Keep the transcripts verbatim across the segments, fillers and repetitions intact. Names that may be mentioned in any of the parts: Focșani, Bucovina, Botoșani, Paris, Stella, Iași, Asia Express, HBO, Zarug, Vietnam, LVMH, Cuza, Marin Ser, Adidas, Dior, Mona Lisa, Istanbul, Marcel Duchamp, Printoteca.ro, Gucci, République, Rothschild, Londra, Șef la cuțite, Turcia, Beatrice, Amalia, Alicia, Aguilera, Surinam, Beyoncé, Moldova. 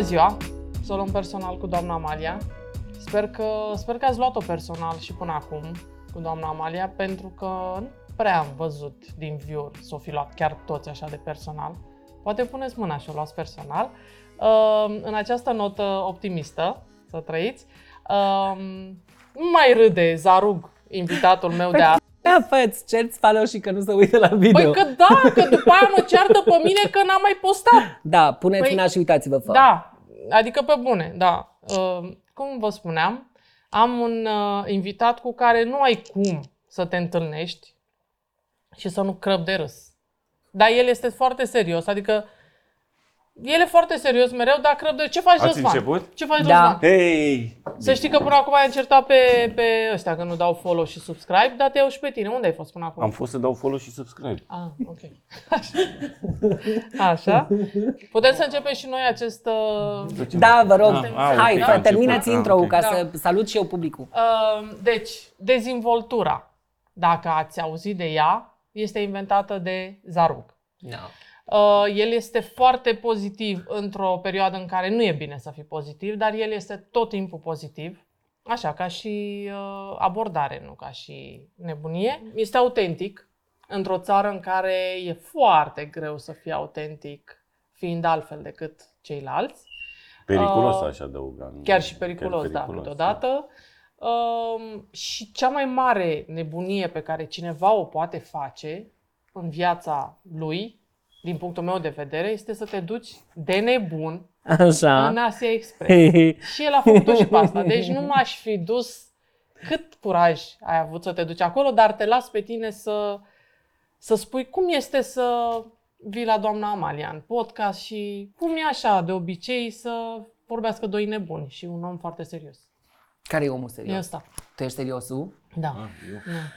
Bună ziua! Să o luăm personal cu doamna Amalia. Sper că, sper că ați luat-o personal și până acum cu doamna Amalia, pentru că nu prea am văzut din view-uri s-o fi luat chiar toți așa de personal. Poate puneți mâna și o luați personal. În această notă optimistă, să trăiți, nu mai râde Zarug, invitatul meu de astăzi. Da, fă-ți, cerți faloșii că nu se uită la video. Păi că da, că după aia mă ceartă pe mine că n-am mai postat. Da, puneți păi, mâna și uitați-vă fără. Da, adică pe bune, da. Uh, cum vă spuneam, am un uh, invitat cu care nu ai cum să te întâlnești și să nu crăpi de râs. Dar el este foarte serios, adică el e foarte serios mereu, dar crăp de ce faci, Josman? Ați început? Ce faci, da. Hei! Să știi că până acum ai încercat pe, pe ăștia că nu dau follow și subscribe, dar te iau și pe tine. Unde ai fost până acum? Am fost să dau follow și subscribe. Ah, ok. Așa. Așa. Putem să începem și noi acest... Uh... Da, vă rog. Ah, ah, hai, okay. Terminați ah, intro-ul okay. ca da. să salut și eu publicul. Uh, deci, dezvoltura, dacă ați auzit de ea, este inventată de Zarug. Da. El este foarte pozitiv într-o perioadă în care nu e bine să fii pozitiv, dar el este tot timpul pozitiv, așa, ca și abordare, nu ca și nebunie. Este autentic într-o țară în care e foarte greu să fii autentic, fiind altfel decât ceilalți. Periculos, aș adăuga. Chiar și periculos, chiar periculos da, câteodată. Da. Și cea mai mare nebunie pe care cineva o poate face în viața lui, din punctul meu de vedere, este să te duci de nebun așa. În Asia Express. Și el a făcut-o și pe asta. Deci nu m-aș fi dus. Cât curaj ai avut să te duci acolo, dar te las pe tine să, să spui cum este să vii la doamna Amalia în podcast și cum e așa de obicei să vorbească doi nebuni și un om foarte serios. Care e omul serios? E ăsta. Tu ești seriosul? Da. Ah,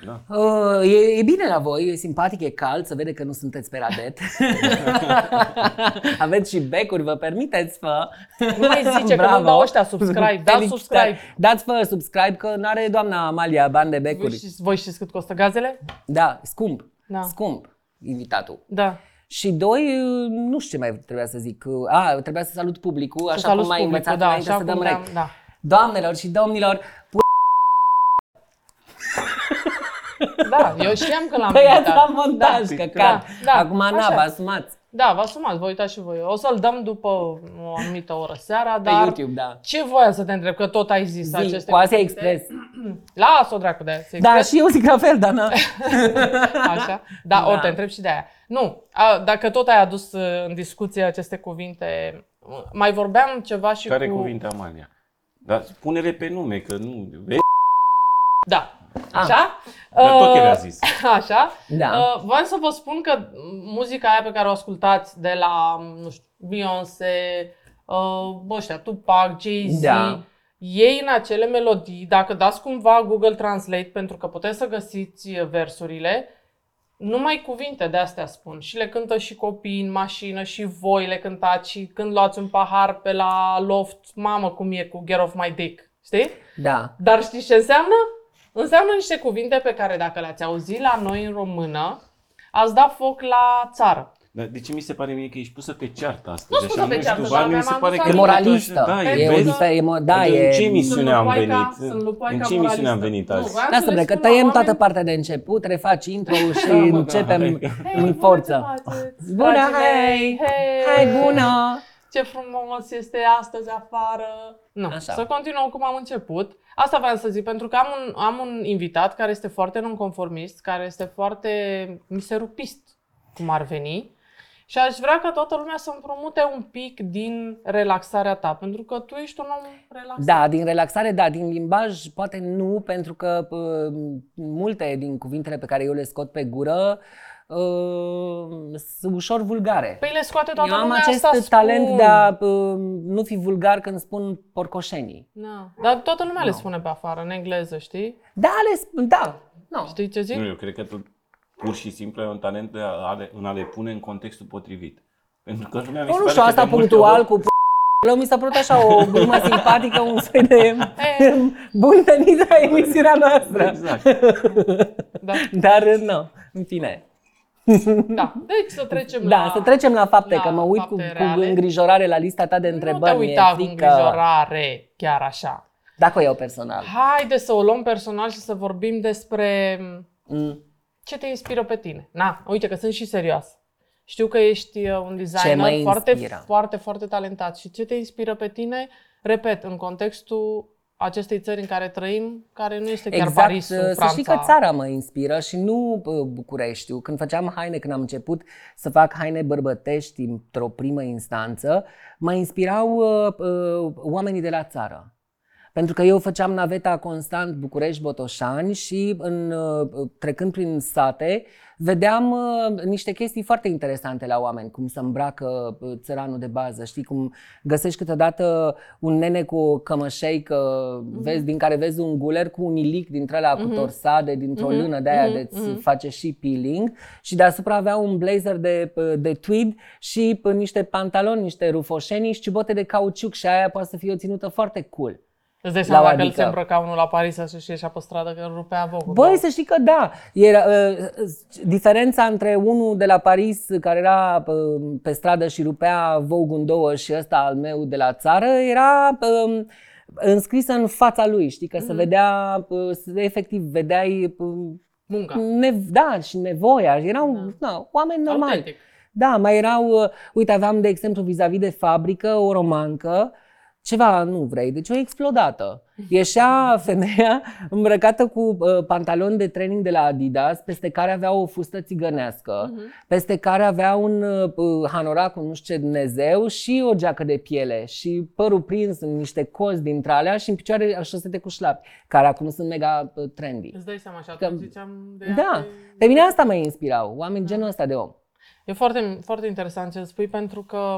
da. da. Uh, e, e bine la voi, e simpatic, e cald, se vede că nu sunteți pe radet. Aveți și becuri, vă permiteți, fă. Nu mai zice Bravo. Că nu dau ăștia subscribe, dați subscribe. Dați fă subscribe că n-are doamna Amalia bani de becuri. Voi știți, voi știți cât costă gazele? Da, scump, da. Scump invitatul. Da. Și doi, nu știu ce mai trebuia să zic, a, trebuia să salut publicul, așa salut cum m-ai învățat da, înainte să dăm rec. Da. Doamnelor și domnilor, da, eu știam că l-am păi invitat. La montaj, da, că da, da, acum na, așa. Vă asumați. Da, vă asumați, vă uitați și voi. O să-l dăm după o anumită oră seara, dar YouTube, da. Ce voia să te întreb, că tot ai zis Zi, aceste cu Asia Express. Las-o dracu de Asia Express. Da, și eu zic la fel, dar na. Așa, da, da. Ori te întreb și de aia. Nu, a, dacă tot ai adus în discuție aceste cuvinte, mai vorbeam ceva și Care cu... Care cuvinte, Amalia? Dar spune-le pe nume, că nu... Da. Așa? Dar tot el a zis. Așa? Da. Vreau să vă spun că muzica aia pe care o ascultați de la, nu știu, Beyoncé, ăștia, Tupac, Jay-Z, da. Ei în acele melodii, dacă dați cumva Google Translate, pentru că puteți să găsiți versurile, numai cuvinte de astea spun. Și le cântă și copiii în mașină, și voi le cântați, și când luați un pahar pe la loft, mamă cum e cu Get Off My Dick, știi? Da. Dar știți ce înseamnă? Înseamnă niște cuvinte pe care dacă le-ați auzit la noi în română, ați dat foc la țară. Dar de ce mi se pare mie că ești pusă pe ceartă astăzi? Nu pusă pe ceartă, dar mi se pare că e moralistă. Da, e, e, e, e, da, e. În ce misiune am venit? În ce misiune am venit azi? Lasă-mă că tăiem toată partea de început, refaci intro-ul și începem în forță. Bună, hei! Hai, bună! Ce frumos este astăzi afară! Nu, să continuăm cum am început. Asta vreau să zic, pentru că am un, am un invitat care este foarte nonconformist, care este foarte miserupist, cum ar veni. Și aș vrea ca toată lumea să împrumute un pic din relaxarea ta, pentru că tu ești un om relaxat. Da, din relaxare, da, din limbaj poate nu, pentru că uh, multe din cuvintele pe care eu le scot pe gură uh, sunt ușor vulgare. Păi le scoate toată lumea, asta spun. Eu am acest talent spun. De a uh, nu fi vulgar când spun porcoșenii. Da. Dar toată lumea no. le spune pe afară, în engleză, știi? Da, le spun, da. No. Știi ce zic? Nu, eu cred că tu... Pur și simplu e un talent de a le, în a le pune în contextul potrivit. Pentru că lumea nu știu, asta punctual cu p***lă mi s-a părut așa o glumă simpatică, un soi de bun venit la emisiunea noastră. Exact. Da. Dar nu, în fine. Da, deci să trecem da, la să trecem la fapte, la că mă uit cu, cu îngrijorare la lista ta de întrebări. Nu te uita cu îngrijorare chiar așa. Dacă o iau personal. Haide să o luăm personal și să vorbim despre mm. ce te inspiră pe tine. Na, uite că sunt și serioasă. Știu că ești un designer foarte, foarte, foarte talentat. Și ce te inspiră pe tine, repet, în contextul acestei țări în care trăim, care nu este chiar exact, Parisul, Franța. Să știi că țara mă inspiră și nu Bucureștiul. Când făceam haine, când am început să fac haine bărbătești într-o primă instanță, mă inspirau uh, oamenii de la țară. Pentru că eu făceam naveta constant București, Botoșani și în, trecând prin sate, vedeam niște chestii foarte interesante la oameni, cum se îmbracă țăranul de bază, știi, cum găsești câteodată un nene cu o cămășeică, mm-hmm. vezi, din care vezi un guler cu un ilic dintre ăla mm-hmm. cu torsade, dintr-o mm-hmm. lână de aia mm-hmm. de-ți mm-hmm. face și peeling și deasupra avea un blazer de, de tweed și niște pantaloni, niște rufoșenii și ciubote de cauciuc și aia poate să fie o ținută foarte cool. Îți dai seama că adică... el se îmbrăca unul la Paris și și ieșea pe stradă că îl rupea Vogue. Băi, să știi că da. Era, uh, diferența între unul de la Paris care era uh, pe stradă și rupea Vogue în două și ăsta al meu de la țară era uh, înscrisă în fața lui. Știi că mm-hmm. se vedea, uh, efectiv, vedeai uh, munca. Nev- da, și nevoia. Erau da. Na, oameni normali. Autentic. Da, mai erau, uh, uite, aveam de exemplu vis-a-vis de fabrică o romancă. Ceva nu vrei, deci o explodată. Ieșea femeia îmbrăcată cu uh, pantaloni de training de la Adidas, peste care avea o fustă țigănească, uh-huh. peste care avea un uh, hanorac cu nu știu ce Dumnezeu și o geacă de piele și părul prins în niște cozi dintre alea și în picioare șosete cu șlapi, care acum sunt mega uh, trendy. Îți dai seama așa, că ziceam de da, alte... pe mine asta mă inspirau, oameni uh-huh. genul ăsta de om. E foarte, foarte interesant ce spui, pentru că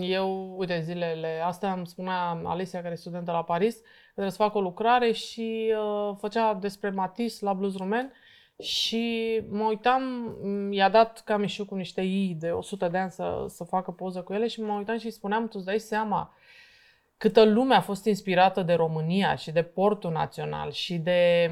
eu, uite, zilele astea îmi spunea Alicia, care e studentă la Paris, că trebuie să fac o lucrare și uh, făcea despre Matisse la bluz rumen și mă uitam, i-a dat camișul cu niște i de o sută de ani să, să facă poză cu ele și mă uitam și îi spuneam, tu îți dai seama câtă lume a fost inspirată de România și de portul național și de,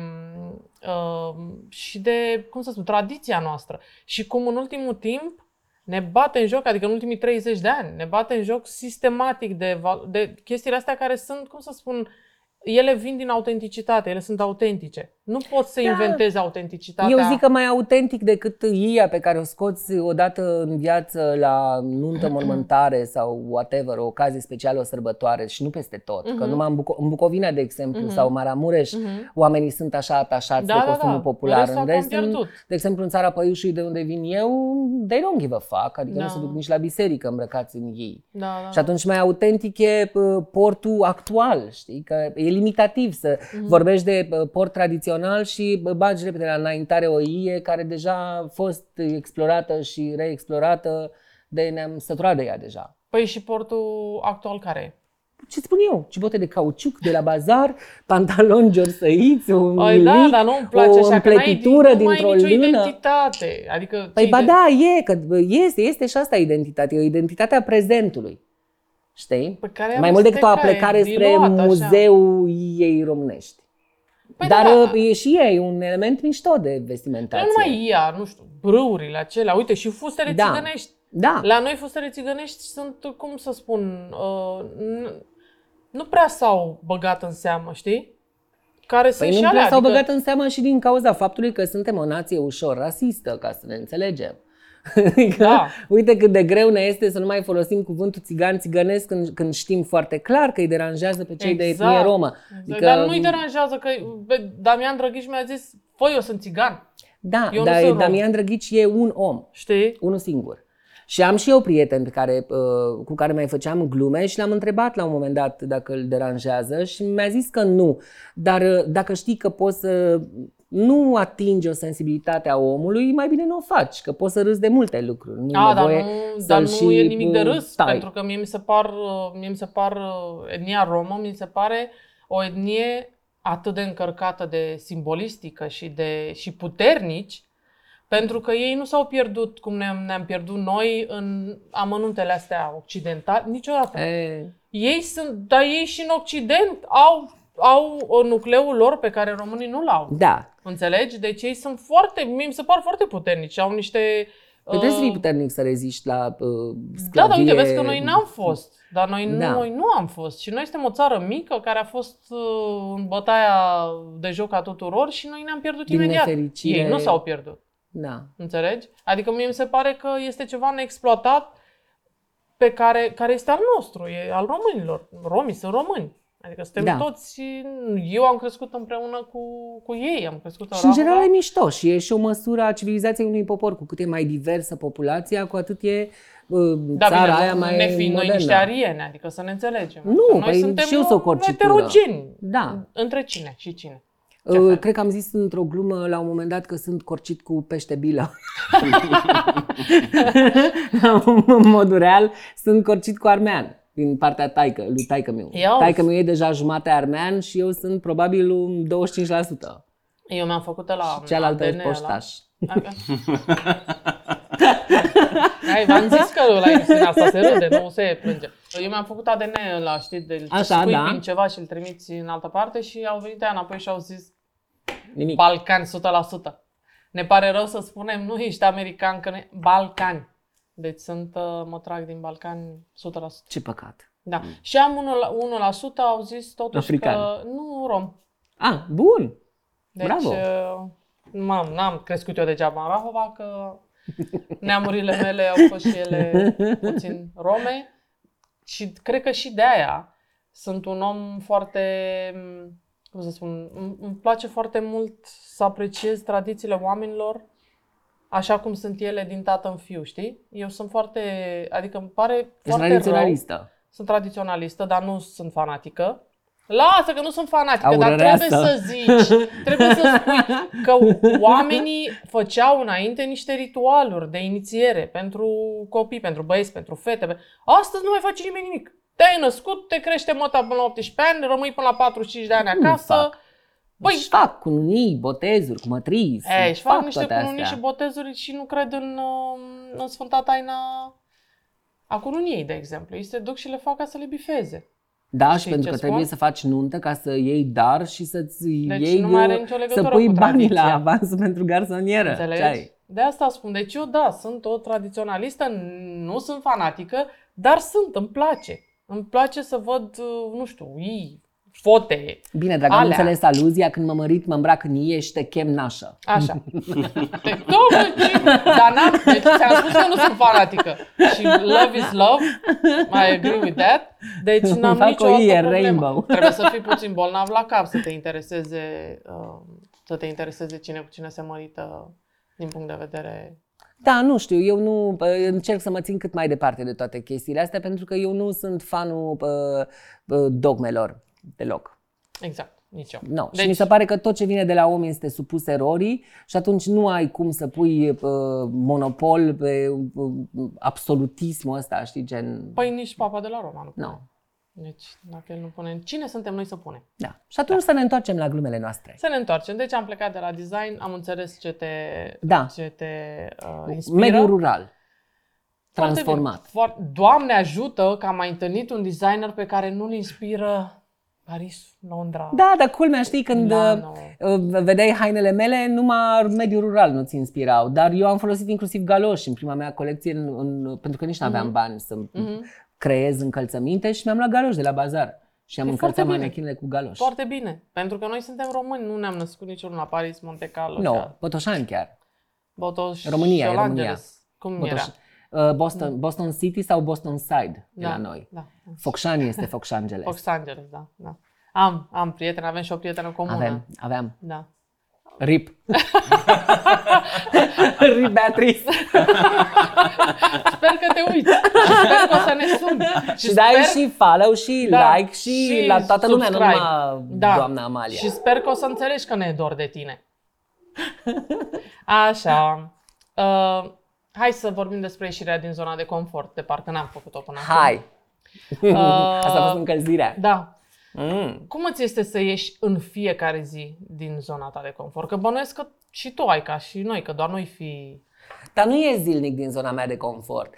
uh, și de cum să spun, tradiția noastră. Și cum în ultimul timp ne bate în joc, adică în ultimii treizeci de ani, ne bate în joc sistematic de, de chestiile astea care sunt, cum să spun, ele vin din autenticitate, ele sunt autentice. Nu poți să da. inventezi autenticitatea. Eu zic că mai autentic decât ia pe care o scoți odată în viață la nuntă, mormântare sau whatever, o ocazie specială, o sărbătoare și nu peste tot. Uh-huh. Că numai în, Buco- în Bucovina, de exemplu, uh-huh. sau Maramureș, uh-huh. oamenii sunt așa atașați da, de costumul da, da. popular. În rest, de exemplu, în țara Păiușului, de unde vin eu, they don't give a fuck, adică da. nu se duc nici la biserică îmbrăcați în ei. Da, da. Și atunci mai autentic e portul actual, știi? Că e limitativ să uh-huh. vorbești de port tradițional și bagi repede la înaintare o ie care deja a fost explorată și reexplorată, de ne-am săturat de ea deja. Păi și portul actual care e? Ce spun eu? Cibote de cauciuc de la bazar, pantaloni jorsăiți, un Ai, milic, da, dar nu-mi place, o împletitură din, dintr-o lună. Adică, păi ba de... da, e, că este, este și asta identitatea, identitatea prezentului. Știi? Mai mult decât o aplecare spre muzeul ei românești. Păi Dar da. e și ei un element mișto de vestimentație. Nu numai ea, nu știu, brâurile acelea, uite și fustele da. țigănești. Da. La noi fustele țigănești sunt, cum să spun, uh, n- nu prea s-au băgat în seamă, știi? Care păi sunt nu și alea, prea s-au adică... băgat în seamă și din cauza faptului că suntem o nație ușor rasistă, ca să ne înțelegem. Adică, da. uite cât de greu ne este să nu mai folosim cuvântul țigan, țigănesc când, când știm foarte clar că îi deranjează pe cei exact. de etnie romă. Exact. Adică... Dar nu îi deranjează că Damian Drăghici mi-a zis, păi eu sunt țigan. Da, eu dar Damian Drăghici e un om, știi? Unul singur. Și am și eu prieteni care, cu care mai făceam glume și l-am întrebat la un moment dat dacă îl deranjează și mi-a zis că nu. Dar dacă știi că poți să... nu atingi o sensibilitate a omului, mai bine nu o faci, că poți să râzi de multe lucruri. Nu a, dar nu, dar nu e nimic de râs, tai. pentru că mie mi se par, mie mi se par etnia romă, mi se pare o etnie atât de încărcată de simbolistică și, de, și puternici, pentru că ei nu s-au pierdut cum ne-am, ne-am pierdut noi în amănuntele astea occidentale, niciodată. E... Ei sunt, dar ei și în Occident au... au nucleul lor pe care românii nu l-au. Da, Înțelegi? Deci ei sunt foarte, mi se par foarte puternici, au niște... Păi trebuie să fii puternic să reziști la uh, sclavie. Da, dar uite, vezi că noi n-am fost, dar noi, da. noi nu am fost și noi suntem o țară mică care a fost uh, în bătaia de joc a tuturor și noi ne-am pierdut din imediat. Nefericire... Ei nu s-au pierdut. Da. Înțelegi? Adică mie mi se pare că este ceva neexploatat pe care, care este al nostru, e al românilor. Romii sunt români. Adică suntem da. toți, eu am crescut împreună cu, cu ei, am crescut în Și în general e mișto și e și o măsură a civilizației unui popor. Cu cât e mai diversă populația, cu atât e uh, da, țara bine, aia mai ne fi, modernă. Noi niște ariene, adică să ne înțelegem. Nu, noi suntem și eu s-o heterogeni. Da. Între cine și cine? Uh, cred că am zis într-o glumă la un moment dat că sunt corcit cu pește bilă. În modul real, sunt corcit cu armean. Din partea taică, lui taică-miu. Taică-miu e deja jumate armean și eu sunt probabil un douăzeci și cinci la sută. Eu mi-am făcut ăla și cealaltă e poștaș. Hai, v-am zis că la emisiunea asta se râde, nu se plânge. Eu mi-am făcut A D N ăla, știi, de așa, scui da. prin ceva și îl trimiți în altă parte și au venit aia înapoi și au zis nimic. Balcan o sută la sută. Ne pare rău să spunem, nu ești american, că ne... Balcani. Deci sunt, mă trag din Balcani o sută la sută. Ce păcat. Da. Mm. Și am unu la sută, au zis totuși african. Că nu rom. Ah, bun. Deci, bravo. Mam, n-am crescut eu degeaba în Rahova, că neamurile mele au fost și ele puțin rome. Și cred că și de aia sunt un om foarte, cum să spun, îmi place foarte mult să apreciez tradițiile oamenilor. Așa cum sunt ele din tată în fiu, știi? Eu sunt foarte, adică îmi pare ești foarte tradiționalistă. Rău. Sunt tradiționalistă, dar nu sunt fanatică. Lasă că nu sunt fanatică, Aurăreasă. Dar trebuie să zici, trebuie să spui că oamenii făceau înainte niște ritualuri de inițiere pentru copii, pentru băieți, pentru fete. Astăzi nu mai face nimeni nimic. Te-ai născut, te crește măta până la optsprezece ani, rămâi până la patruzeci și cinci de ani acasă. Fac. Băi, își fac cununii, botezuri, cu mătrizi. Ei, își fac, fac niște cununii și botezuri și nu cred în, în Sfânta Taina a cununiei, de exemplu. Ei se duc și le fac ca să le bifeze. Da, știi, și pentru că spun? Trebuie să faci nuntă ca să iei dar și să-ți deci iei, nu mai are nicio legătură să pui cu banii la avans pentru garsonieră. Înțelegi? De asta spun. Deci eu, da, sunt o tradiționalistă, nu sunt fanatică, dar sunt, îmi place. Îmi place să văd, nu știu, ei... fote. Bine, dacă am înțeles aluzia, când mă mărit, mă îmbrac în ie și te chem nașă. Așa. Te dar n-am, deci ți-am spus că nu sunt fanatică. Și love is love, I agree with that. Deci n-am niciodată problemă. Rainbow. Trebuie să fii puțin bolnav la cap să te intereseze, să te intereseze cine cu cine se mărită din punct de vedere... Da, nu știu, eu nu încerc să mă țin cât mai departe de toate chestiile astea, pentru că eu nu sunt fanul uh, dogmelor. Deloc. Exact. Nici eu. No. Deci... Și mi se pare că tot ce vine de la om este supus erorii și atunci nu ai cum să pui uh, monopol pe uh, absolutismul ăsta, știi, gen... Păi nici Papa de la Roma nu pune. No. Deci dacă el nu pune, cine suntem noi să punem? Da. Și atunci da. Să ne întoarcem la glumele noastre. Să ne întoarcem. Deci am plecat de la design, am înțeles ce te, da. ce te uh, inspiră. Mediul rural. Transformat. Foarte, Doamne ajută că am mai întâlnit un designer pe care nu-l inspiră... Paris, Londra... Da, dar culmea, știi, când da, no. vedeai hainele mele, numai mediul rural nu ți inspirau. Dar eu am folosit inclusiv galoși în prima mea colecție, în, în, pentru că nici nu aveam mm-hmm. bani să mm-hmm. creez încălțăminte și mi-am luat galoși de la bazar. Și am e încălțat manechinele cu galoși. Foarte bine, pentru că noi suntem români, nu ne-am născut niciunul la Paris, Monte Carlo. Nu, no, Botoșani chiar. Botoș... România, Los Angeles. România. Cum Botoș... Boston, Boston City sau Boston Side da, de la noi. Da. Focșani este Focșangeles. Focșangeles, da, da. Am, am prieteni, avem și o prietenă comună. Avem, aveam. Da. Rip. Rip Beatrice. Sper că te uiți. Sper că o să ne suni. Și, și dai sper... și follow și da, like și, și la toată lumea, numai da. Doamna Amalia. Și sper că o să înțelegi că ne e dor de tine. Așa. Uh, Hai să vorbim despre ieșirea din zona de confort, de parcă n-am făcut-o până acum. Hai! Uh, Asta a fost încălzirea. Da. Mm. Cum îți este să ieși în fiecare zi din zona ta de confort? Că bănuiesc că și tu ai ca și noi, că doar noi fi Dar nu e zilnic din zona mea de confort.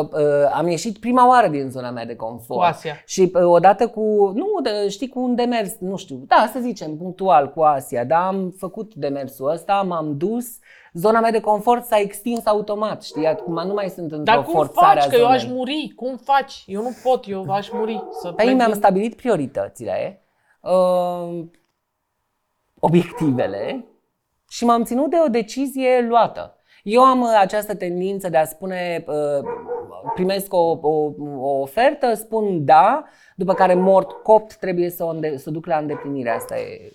Uh, uh, am ieșit prima oară din zona mea de confort. Cu Asia. Și uh, odată cu, nu, de, știi, cu un demers, nu știu, da, să zicem, punctual cu Asia, dar am făcut demersul ăsta, m-am dus, zona mea de confort s-a extins automat, știi, acum nu mai sunt într-o forțare a zonei. Dar cum faci, că eu aș muri, cum faci? Eu nu pot, eu aș muri. Să păi mi-am din... stabilit prioritățile, uh, obiectivele și m-am ținut de o decizie luată. Eu am această tendință de a spune, primesc o, o, o ofertă, spun da, după care mort copt trebuie să o, înde- să o duc la îndeplinire. Asta e.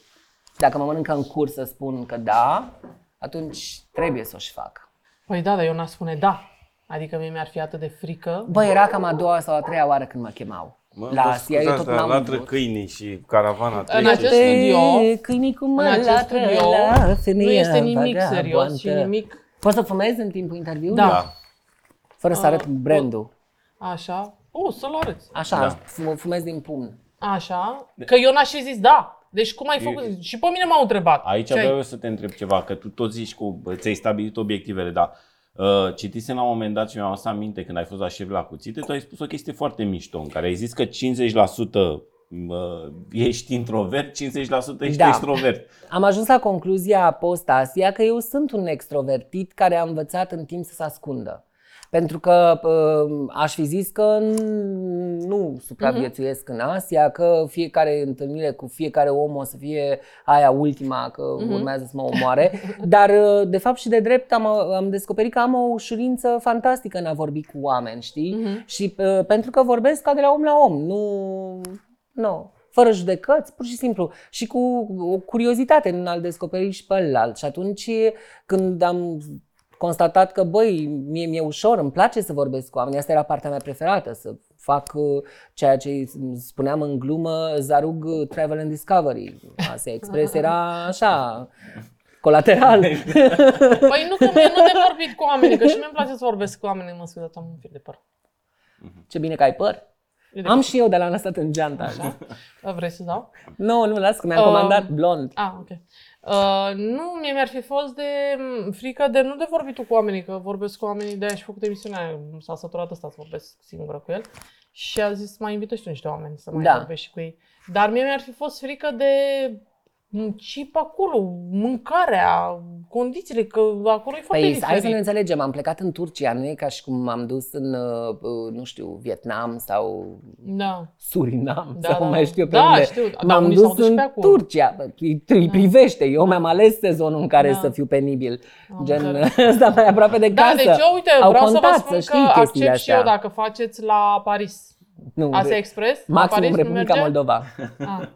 Dacă mă mănâncă în curs să spun că da, atunci trebuie să o-și fac. Păi da, dar eu n-aș spune da. Adică mie mi-ar fi atât de frică. Bă, era cam a doua sau a treia oară când mă chemau. Mă, la Asia, eu tot n-am văzut. Latră câinii și caravana trece. În acest studio, câinii cu mă, în acest studio la nu este nimic serios și nimic... Poți să fumezi în timpul interviului? Da. Fără să arăt brandul. Așa. O, să-l arăți. Așa, da. Fumez din pumn. Așa. Că eu n-aș fi zis da. Deci cum ai făcut? Eu... Și pe mine m-au întrebat. Aici vreau ai... să te întreb ceva, că tu tot zici cu ți-ai stabilit obiectivele, dar uh, citisem la un moment dat și mi-am adus aminte când ai fost la Șef la Cuțite, tu ai spus o chestie foarte mișto în care ai zis că cincizeci la sută ești introvert, cincizeci la sută ești da. extrovert. Am ajuns la concluzia post-Asia că eu sunt un extrovertit care a învățat în timp să se ascundă. Pentru că aș fi zis că nu supraviețuiesc uh-huh. în Asia, că fiecare întâlnire cu fiecare om o să fie aia ultima, că uh-huh. urmează să mă omoare. Dar de fapt și de drept am, am descoperit că am o ușurință fantastică în a vorbi cu oameni, știi? Uh-huh. Și uh, pentru că vorbesc ca de la om la om, nu... No. Fără judecăți, pur și simplu. Și cu o curiozitate în a-l descoperi și pe ălalt. Și atunci când am constatat că, băi, mie mi-e ușor, îmi place să vorbesc cu oamenii, asta era partea mea preferată, să fac ceea ce spuneam în glumă, Zarug Travel and Discovery. Asia Express era așa... Colateral. Păi nu, că mie nu de vorbit cu oamenii, că și mie îmi place să vorbesc cu oamenii, mă scuzați, am un fir de păr. Ce bine că ai păr. Am și eu, dar l-am lăsat în geanta. Așa. Vrei să dau? Nu, nu, las că mi-am comandat uh, blond. Ah, ok. Uh, nu, mie mi-ar fi fost de frică de nu de vorbitul cu oamenii, că vorbesc cu oamenii, de-aia și făcut emisiunea, s-a săturat ăsta să vorbesc singură cu el. Și a zis, mai invită și tu niște oameni să mai da. vorbești și cu ei. Dar mie mi-ar fi fost frică de ce pe acolo, mâncarea, condițiile, că acolo e foarte păi, diferit. Hai să ne înțelegem, am plecat în Turcia, nu e ca și cum am dus în, nu știu, Vietnam sau da. Surinam da, sau da. mai știu eu pe da, unde. Știu. M-am dus în Turcia, îi da. privește, eu da. mi-am ales sezonul în care da. să fiu penibil, am gen ăsta mai aproape de da, casă. Da, deci eu, uite, Au vreau să vă spun că accept și eu dacă faceți la Paris. Nu, Asia Express, la Paris nu merge? Maximum Republica Moldova. Ah.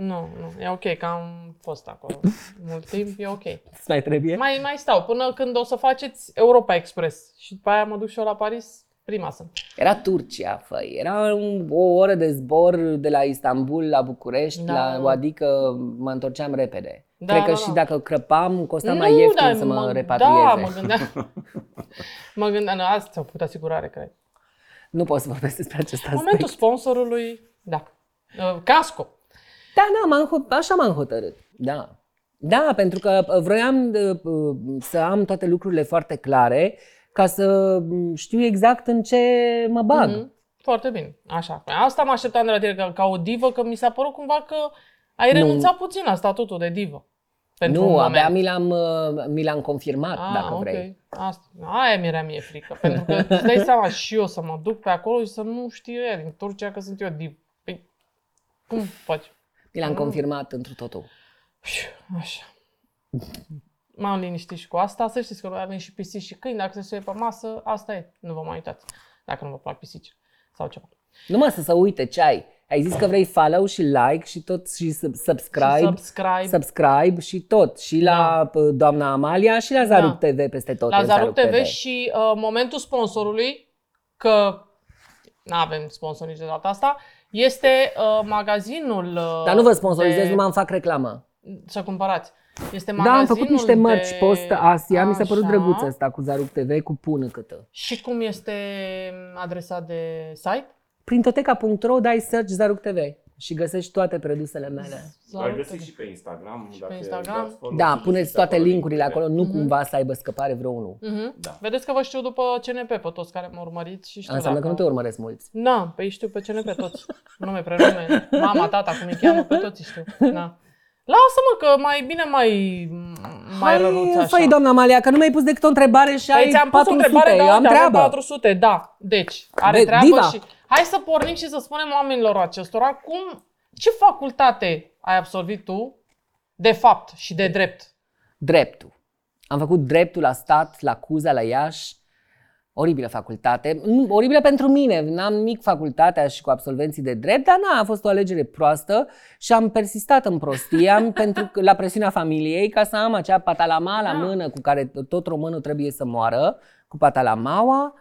Nu, nu, e ok, că am fost acolo mult timp, e ok. Mai trebuie? Mai, mai stau, până când o să faceți Europa Express și după aia mă duc și eu la Paris, prima sunt. Era Turcia, făi, era o oră de zbor de la Istanbul la București, da. la, adică mă întorceam repede. Da, Cred că da, și da. dacă crăpam, costa nu, mai ieftin da, să mă, mă repatrieze. Da, mă gândeam, mă gândeam, nu, asta ți-au făcut asigurare, cred. Nu pot să vorbesc despre acest aspect. Momentul sponsorului, da, casco. Da, da, așa m-am hotărât, da. Da, pentru că vroiam să am toate lucrurile foarte clare ca să știu exact în ce mă bag. Mm-hmm. Foarte bine, așa. Asta mă așteptam de la tine ca, ca o divă, că mi s-a părut cumva că ai renunțat nu. puțin la statutul de divă. Pentru nu, abia mi l-am, mi l-am confirmat, ah, dacă okay. vrei. Asta. Aia mi-era mie frică, pentru că îți dai seama și eu să mă duc pe acolo și să nu știu ea din Turcia că sunt eu divă. Păi, cum faci? Mi l-am confirmat întru totul. Așa. M-am liniștit și cu asta. Să știți că avem și pisici și câini. Dacă se suie pe masă, asta e. Nu vă mai uitați. Dacă nu vă plac pisicile sau ceva. Numai să se uite ce ai. Ai zis că vrei follow și like și tot și subscribe. Și subscribe. subscribe și tot. Și la da. doamna Amalia și la Zarug da. T V peste tot. La Zarug T V și uh, momentul sponsorului, că nu avem sponsor nici de data asta, este uh, magazinul... Uh, Dar nu vă sponsorizez, de... numai îmi fac reclamă. Să cumpărați. Este magazinul da, am făcut niște mărci de... post-Asia. Așa. Mi s-a părut drăguț ăsta cu Zarug T V, cu pună câtă. Și cum este adresa de site? Printoteca punct ro, dai search Zarug T V. și găsești toate produsele mele. Ai găsit și pe Instagram. Și dacă pe Instagram. Da, puneți toate linkurile acolo, acolo. Nu cumva să aibă scăpare vreunul. Mm-hmm. Da. Vedeți că vă știu după C N P pe toți care mă urmăriți și știu. Înseamnă dacă... că nu te urmăresc mulți. Da, pe știu pe C N P toți. Nume, prenume, mama, tata, cum îi cheamă, pe toți știu. Na. Lasă-mă că mai bine mai mai rănuți așa. Hai, doamna Amalia, că nu mi-ai pus decât o întrebare și păi ai ți-am pus patru sute, o întrebare, da, am treabă. patru sute, da. Deci, are Be, treabă diva. Și hai să pornim și să spunem oamenilor acestora cum, ce facultate ai absolvit tu de fapt și de drept? Dreptul. Am făcut dreptul la stat, la Cuza, la Iași. Oribilă facultate. Oribilă pentru mine. N-am nimic facultatea și cu absolvenții de drept, dar na, a fost o alegere proastă și am persistat în prostie, am pentru la presiunea familiei, ca să am acea patalama la mână cu care tot românul trebuie să moară, cu patalamaua.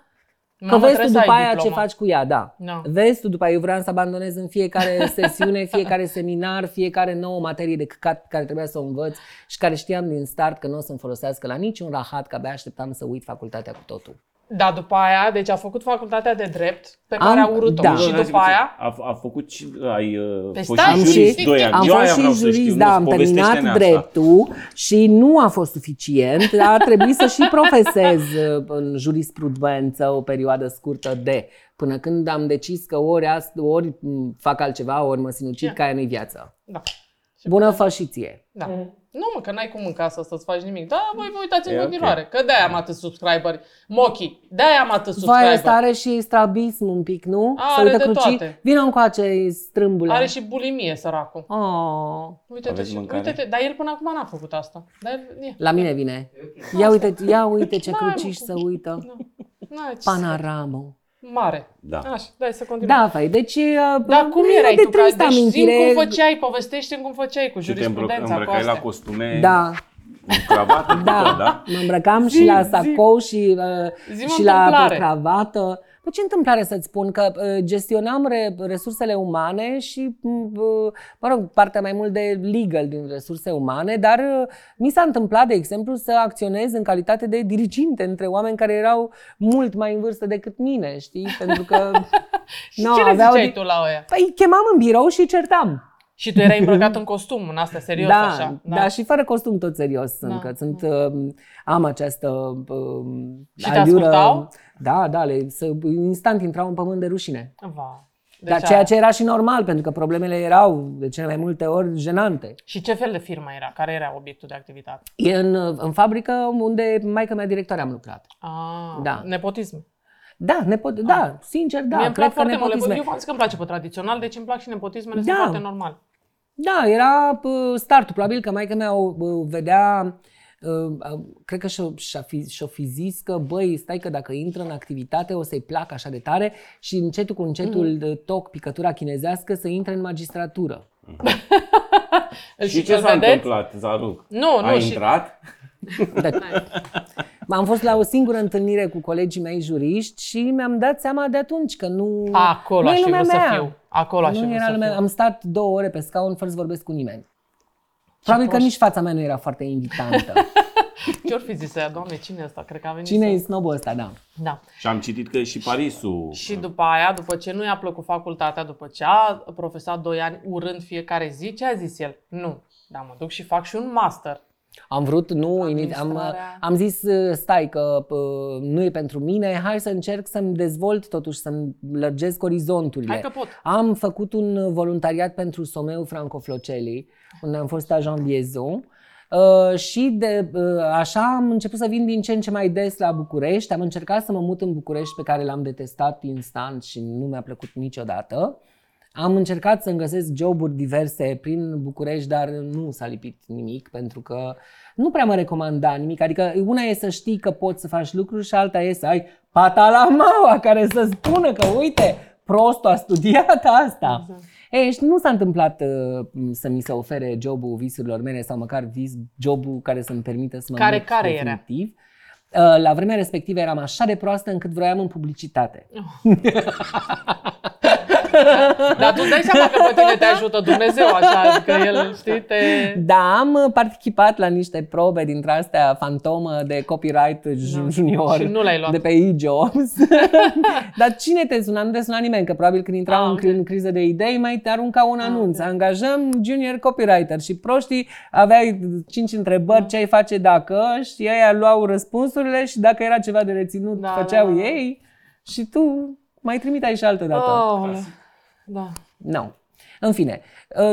Că vezi tu după aia diploma. Ce faci cu ea, da. No. Vezi tu după aia, eu vreau să abandonez în fiecare sesiune, fiecare seminar, fiecare nouă materie de căcat care trebuia să o învăț și care știam din start că nu o să-mi folosească la niciun rahat, că abia așteptam să uit facultatea cu totul. Da, după aia, deci a făcut facultatea de drept pe care am, a urât-o da. Și după aia... A, a făcut și... Ai, deci fost și jurist doi ani. Am fost și jurist, da, am terminat dreptul și nu a fost suficient, dar a trebuit să și profesez în jurisprudență o perioadă scurtă de... Până când am decis că ori, ast- ori fac altceva, ori mă sinucid, că aia nu-i viața. Da. Bună fă și ție. Da. Mm. Nu mă, că n-ai cum în casă să-ți faci nimic. Da, voi vă uitați e în continuare, okay. Că de-aia am atât subscriberi. Mochi, de-aia am atât subscriberi. Vai, ăsta are și strabism un pic, nu? A, are de cruci. Toate. Vino încoace, strâmbule. Are și bulimie, săracul. Oh. Uite-te, și, uite-te, dar el până acum n-a făcut asta. Dar el, la mine vine. Ia uite, ia uite ce cruciși se uită. Panoramă. Mare. Da. Așa, dai să continuăm. Da, fai, deci... Dar cum erai de tu? Deci amintire... zi-mi cum făceai, povestește-mi cum făceai cu jurisprudența. Te îmbrăcai la costume, da. În cravată, da. Tot, da? Mă îmbrăcam zi, și la sacou zi. și, uh, și la cravată. Păi ce întâmplare să-ți spun, că uh, gestionam re- resursele umane și, uh, mă rog, partea mai mult de legal din resurse umane, dar uh, mi s-a întâmplat, de exemplu, să acționez în calitate de diriginte între oameni care erau mult mai în vârstă decât mine, știi? Pentru că... Și no, ce le ziceai tu la oia? Păi chemam în birou și certam. Și tu erai îmbrăcat în costum, în astea, serios, da, așa. Da, da, și fără costum tot serios sunt, da, că sunt, da. Am această um, și te aliură. Ascultau? Da, da, le, să, instant intrau în pământ de rușine. Va. Deci dar ceea ce era și normal, pentru că problemele erau de cele mai multe ori jenante. Și ce fel de firmă era? Care era obiectul de activitate? E în, în fabrică unde maică mea directoare am lucrat. Ah, da. Nepotism. Da, nepo- da, sincer, da. Mie îmi plac foarte mult. Eu v-am zis că îmi place pe tradițional, deci îmi plac și nepotismele, da. Sunt foarte normal. Da, era startul. Probabil că maica mea o vedea, cred că și-o, și-o fi zis că, băi, stai că dacă intră în activitate o să-i placă așa de tare și încetul cu încetul mm-hmm. toc picătura chinezească să intre în magistratură. Mm-hmm. Și ce s-a vedeți? Întâmplat, Zarug? Nu, nu. Ai și... intrat? Da. Am fost la o singură întâlnire cu colegii mei juriști și mi-am dat seama de atunci că nu, acolo nu e lumea mea. Să fiu. Acolo nu era lumea. Am stat două ore pe scaun fără să vorbesc cu nimeni. Ce Probabil proști. Că nici fața mea nu era foarte invitantă. Ce-or fi zis aia, doamne, cine e ăsta? Cred că a venit. Cine e snobul ăsta, da. Da. Și am citit că e și Parisul. Și, și după aia, după ce nu i-a plăcut facultatea, după ce a profesat doi ani urând fiecare zi, ce a zis el? Nu, dar mă duc și fac și un master. Am vrut, nu, am, am zis, stai că uh, nu e pentru mine, hai să încerc să-mi dezvolt totuși, să-mi lărgesc orizonturile. Hai că pot. Am făcut un voluntariat pentru Someu Franco Floceli, unde am fost agent liaison uh, și de, uh, așa am început să vin din ce în ce mai des la București. Am încercat să mă mut în București pe care l-am detestat instant și nu mi-a plăcut niciodată. Am încercat să-mi găsesc joburi diverse prin București, dar nu s-a lipit nimic, pentru că nu prea mă recomanda nimic. Adică una e să știi că poți să faci lucruri și alta e să ai patalamaua care să spună că uite, prostul a studiat asta. Exact. Ei, și nu s-a întâmplat uh, să mi se ofere jobul visurilor mele sau măcar vis, jobul care să-mi permită să mă care, mut care definitiv. Era? La vremea respectivă eram așa de proastă încât vroiam în publicitate. Oh. Dar tu dai seama că pe tine te ajută Dumnezeu așa, că el, știi, te... Da, am participat la niște probe dintre astea fantomă de copyright junior. Da. Și nu l-ai luat. De pe e-jobs. Dar cine te suna? Nu te suna nimeni, că probabil când intrau ah, în okay. criză de idei mai te arunca un anunț. Ah, okay. Angajăm junior copywriter și proștii aveai cinci întrebări, ah. ce ai face dacă, și ei luau răspunsurile și dacă era ceva de reținut, da, făceau da, da. ei și tu... Mai trimiteai și altă dată. Oh, da. Nu. No. În fine.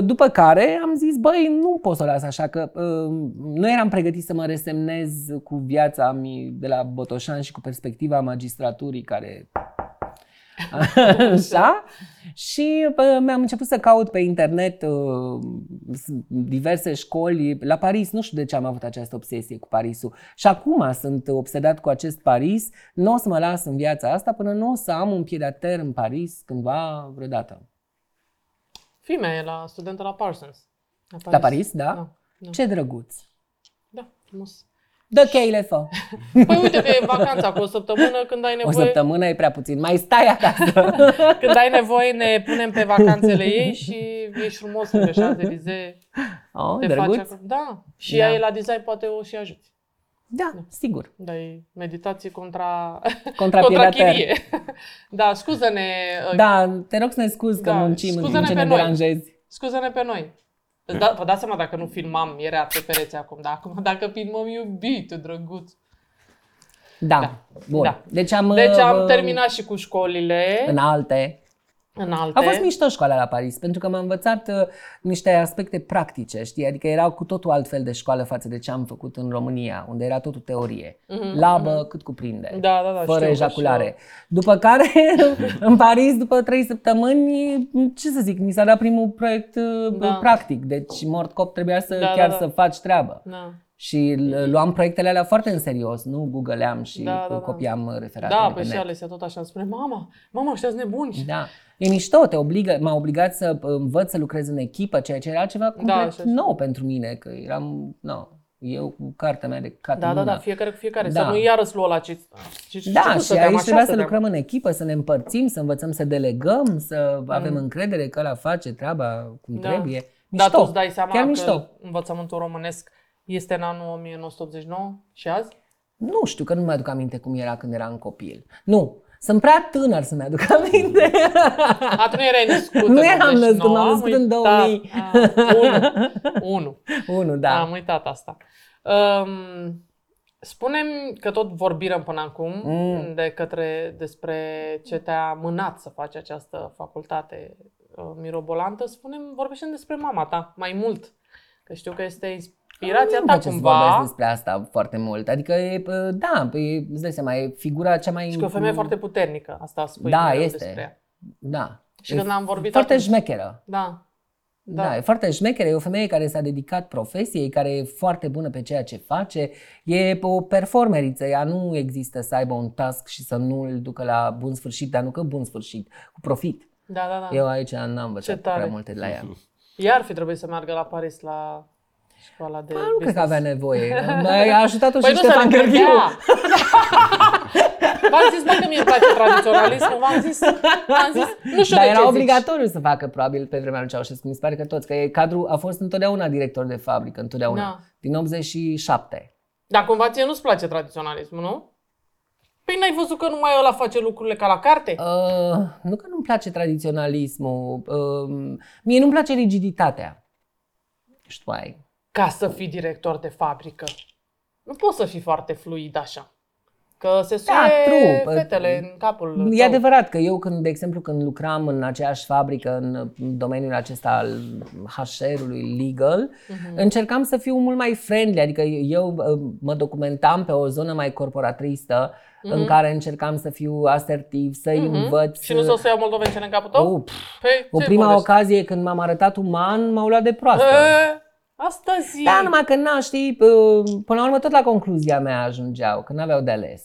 După care am zis, băi, nu pot să o las așa, că uh, nu eram pregătit să mă resemnez cu viața mi de la Botoșani și cu perspectiva magistraturii care... așa. Și uh, mi-am început să caut pe internet uh, diverse școli la Paris. Nu știu de ce am avut această obsesie cu Parisul. Și acum sunt obsedat cu acest Paris. Nu o să mă las în viața asta până nu o să am un pied de terre în Paris cândva vreodată. Fii mea e la studentă la Parsons. La Paris, la Paris da? Da, da? Ce drăguț! Da, frumos! Dă cheile, fă! Păi uite că e vacanța cu o săptămână, când ai nevoie... O săptămână e prea puțin, mai stai acasă! Când ai nevoie ne punem pe vacanțele ei și ești frumos pe Champs-Élysées. Oh, te drăguț! Faci... Da, și da. Ea e la design, poate o și ajut. Da, da, sigur. Da, e meditație contra, contra, contra chirie. Da, scuză-ne... Da, te rog să ne scuzi că da, muncim în timp ce ne deranjezi. Scuză-ne pe noi. Da, vă dați seama dacă nu filmam, era pe pereți acum, dar acum dacă filmăm, iubitul, drăguț. Da, da. Bun. Da. Deci, am, deci am terminat și cu școlile. În alte. În alte. A fost mișto școala la Paris, pentru că m-am învățat uh, niște aspecte practice, știi? Adică erau cu totul altfel de școală față de ce am făcut în România, unde era totul teorie. Mm-hmm. Labă, mm-hmm. cât cuprinde, da, da, da, fără ejaculare. După care, în Paris, după trei săptămâni, ce să zic, mi s-a dat primul proiect da. practic. Deci mort-cop trebuia să da, chiar da, da. să faci treabă. Da. Și luam proiectele alea foarte în serios, nu google-am și da, da, copiam da. referatele da, pe net. Da, pe și Alicia tot așa îmi spune, mama, mama, ăștia sunt nebuni. Da. E mișto, te obligă, m-a obligat să învăț să lucrez în echipă, ceea ce era ceva complet da, nou pentru mine, că eram, no, eu cu cartea mea de cat. Da, da, da, fiecare cu fiecare, da. Să nu iarăși lua la ce... ce da, ce și aici așa, trebuia să, să lucrăm în echipă, să ne împărțim, să învățăm să delegăm, să mm. avem încredere că ăla face treaba cum da. trebuie. Mișto, da, tu îți dai seama chiar că mișto. Învățământul românesc este în anul nouăsprezece optzeci și nouă și azi? Nu știu, că nu mi-aduc aminte cum era când eram copil. Nu. Sunt prea tânăr să-mi aduc aminte. Atunci nu erai născut. Nu eram născut, m-am născut în două mii. Unu. Unu, da. Am uitat asta. Um, spune-mi că tot vorbim până acum mm. de către, despre ce te-a mânat să faci această facultate uh, mirobolantă. Spune-mi, vorbește-mi despre mama ta mai mult. Că știu că este inspirația ta cumva. Nu vorbesc despre asta foarte mult. Adică, e, da, e, îți dai seama, e figura cea mai... Și că o femeie foarte puternică, asta spui. Da, este. Despre ea. Da. Și e când am vorbit foarte atunci... șmecheră. Da. Da. Da, e foarte șmecheră. E o femeie care s-a dedicat profesiei, care e foarte bună pe ceea ce face. E o performeriță. Ea nu există să aibă un task și să nu-l ducă la bun sfârșit, dar nu că bun sfârșit, cu profit. Da, da, da. Eu aici n-am învățat prea multe de la ea. Iar fi trebuit să meargă la Paris la... școala de... A, nu business. Cred că avea nevoie. A ajutat-o păi și Ștefan Gărghiu. V-am zis, bă, că mie îmi place tradiționalismul, v-am zis, v-am zis, nu știu. Dar de era ce obligatoriu zici. Să facă, probabil, pe vremea lui Ceaușescu, mi se pare că toți, că cadru a fost întotdeauna director de fabrică, întotdeauna, da. Din optzeci și șapte. Dar cumva ție nu-ți place tradiționalismul, nu? Păi n-ai văzut că numai ăla face lucrurile ca la carte? Uh, nu că nu-mi place tradiționalismul, uh, mie nu-mi place rigiditatea. Știu, ai. Ca să fii director de fabrică. Nu poți să fii foarte fluid așa. Că se suie da, fetele în capul tău. E adevărat că eu, când, de exemplu, când lucram în aceeași fabrică, în domeniul acesta al H R-ului legal, uh-huh. încercam să fiu mult mai friendly. Adică eu mă documentam pe o zonă mai corporatistă, uh-huh. în care încercam să fiu asertiv, să-i uh-huh. învăț. Și nu s-o să iau moldovencele în capul tău? Oh, păi, o prima vorbești? Ocazie când m-am arătat uman, m-au luat de proastă. E? Astăzi. Da, numai că n-a, știi, până la urmă tot la concluzia mea ajungeau, că n-aveau de ales.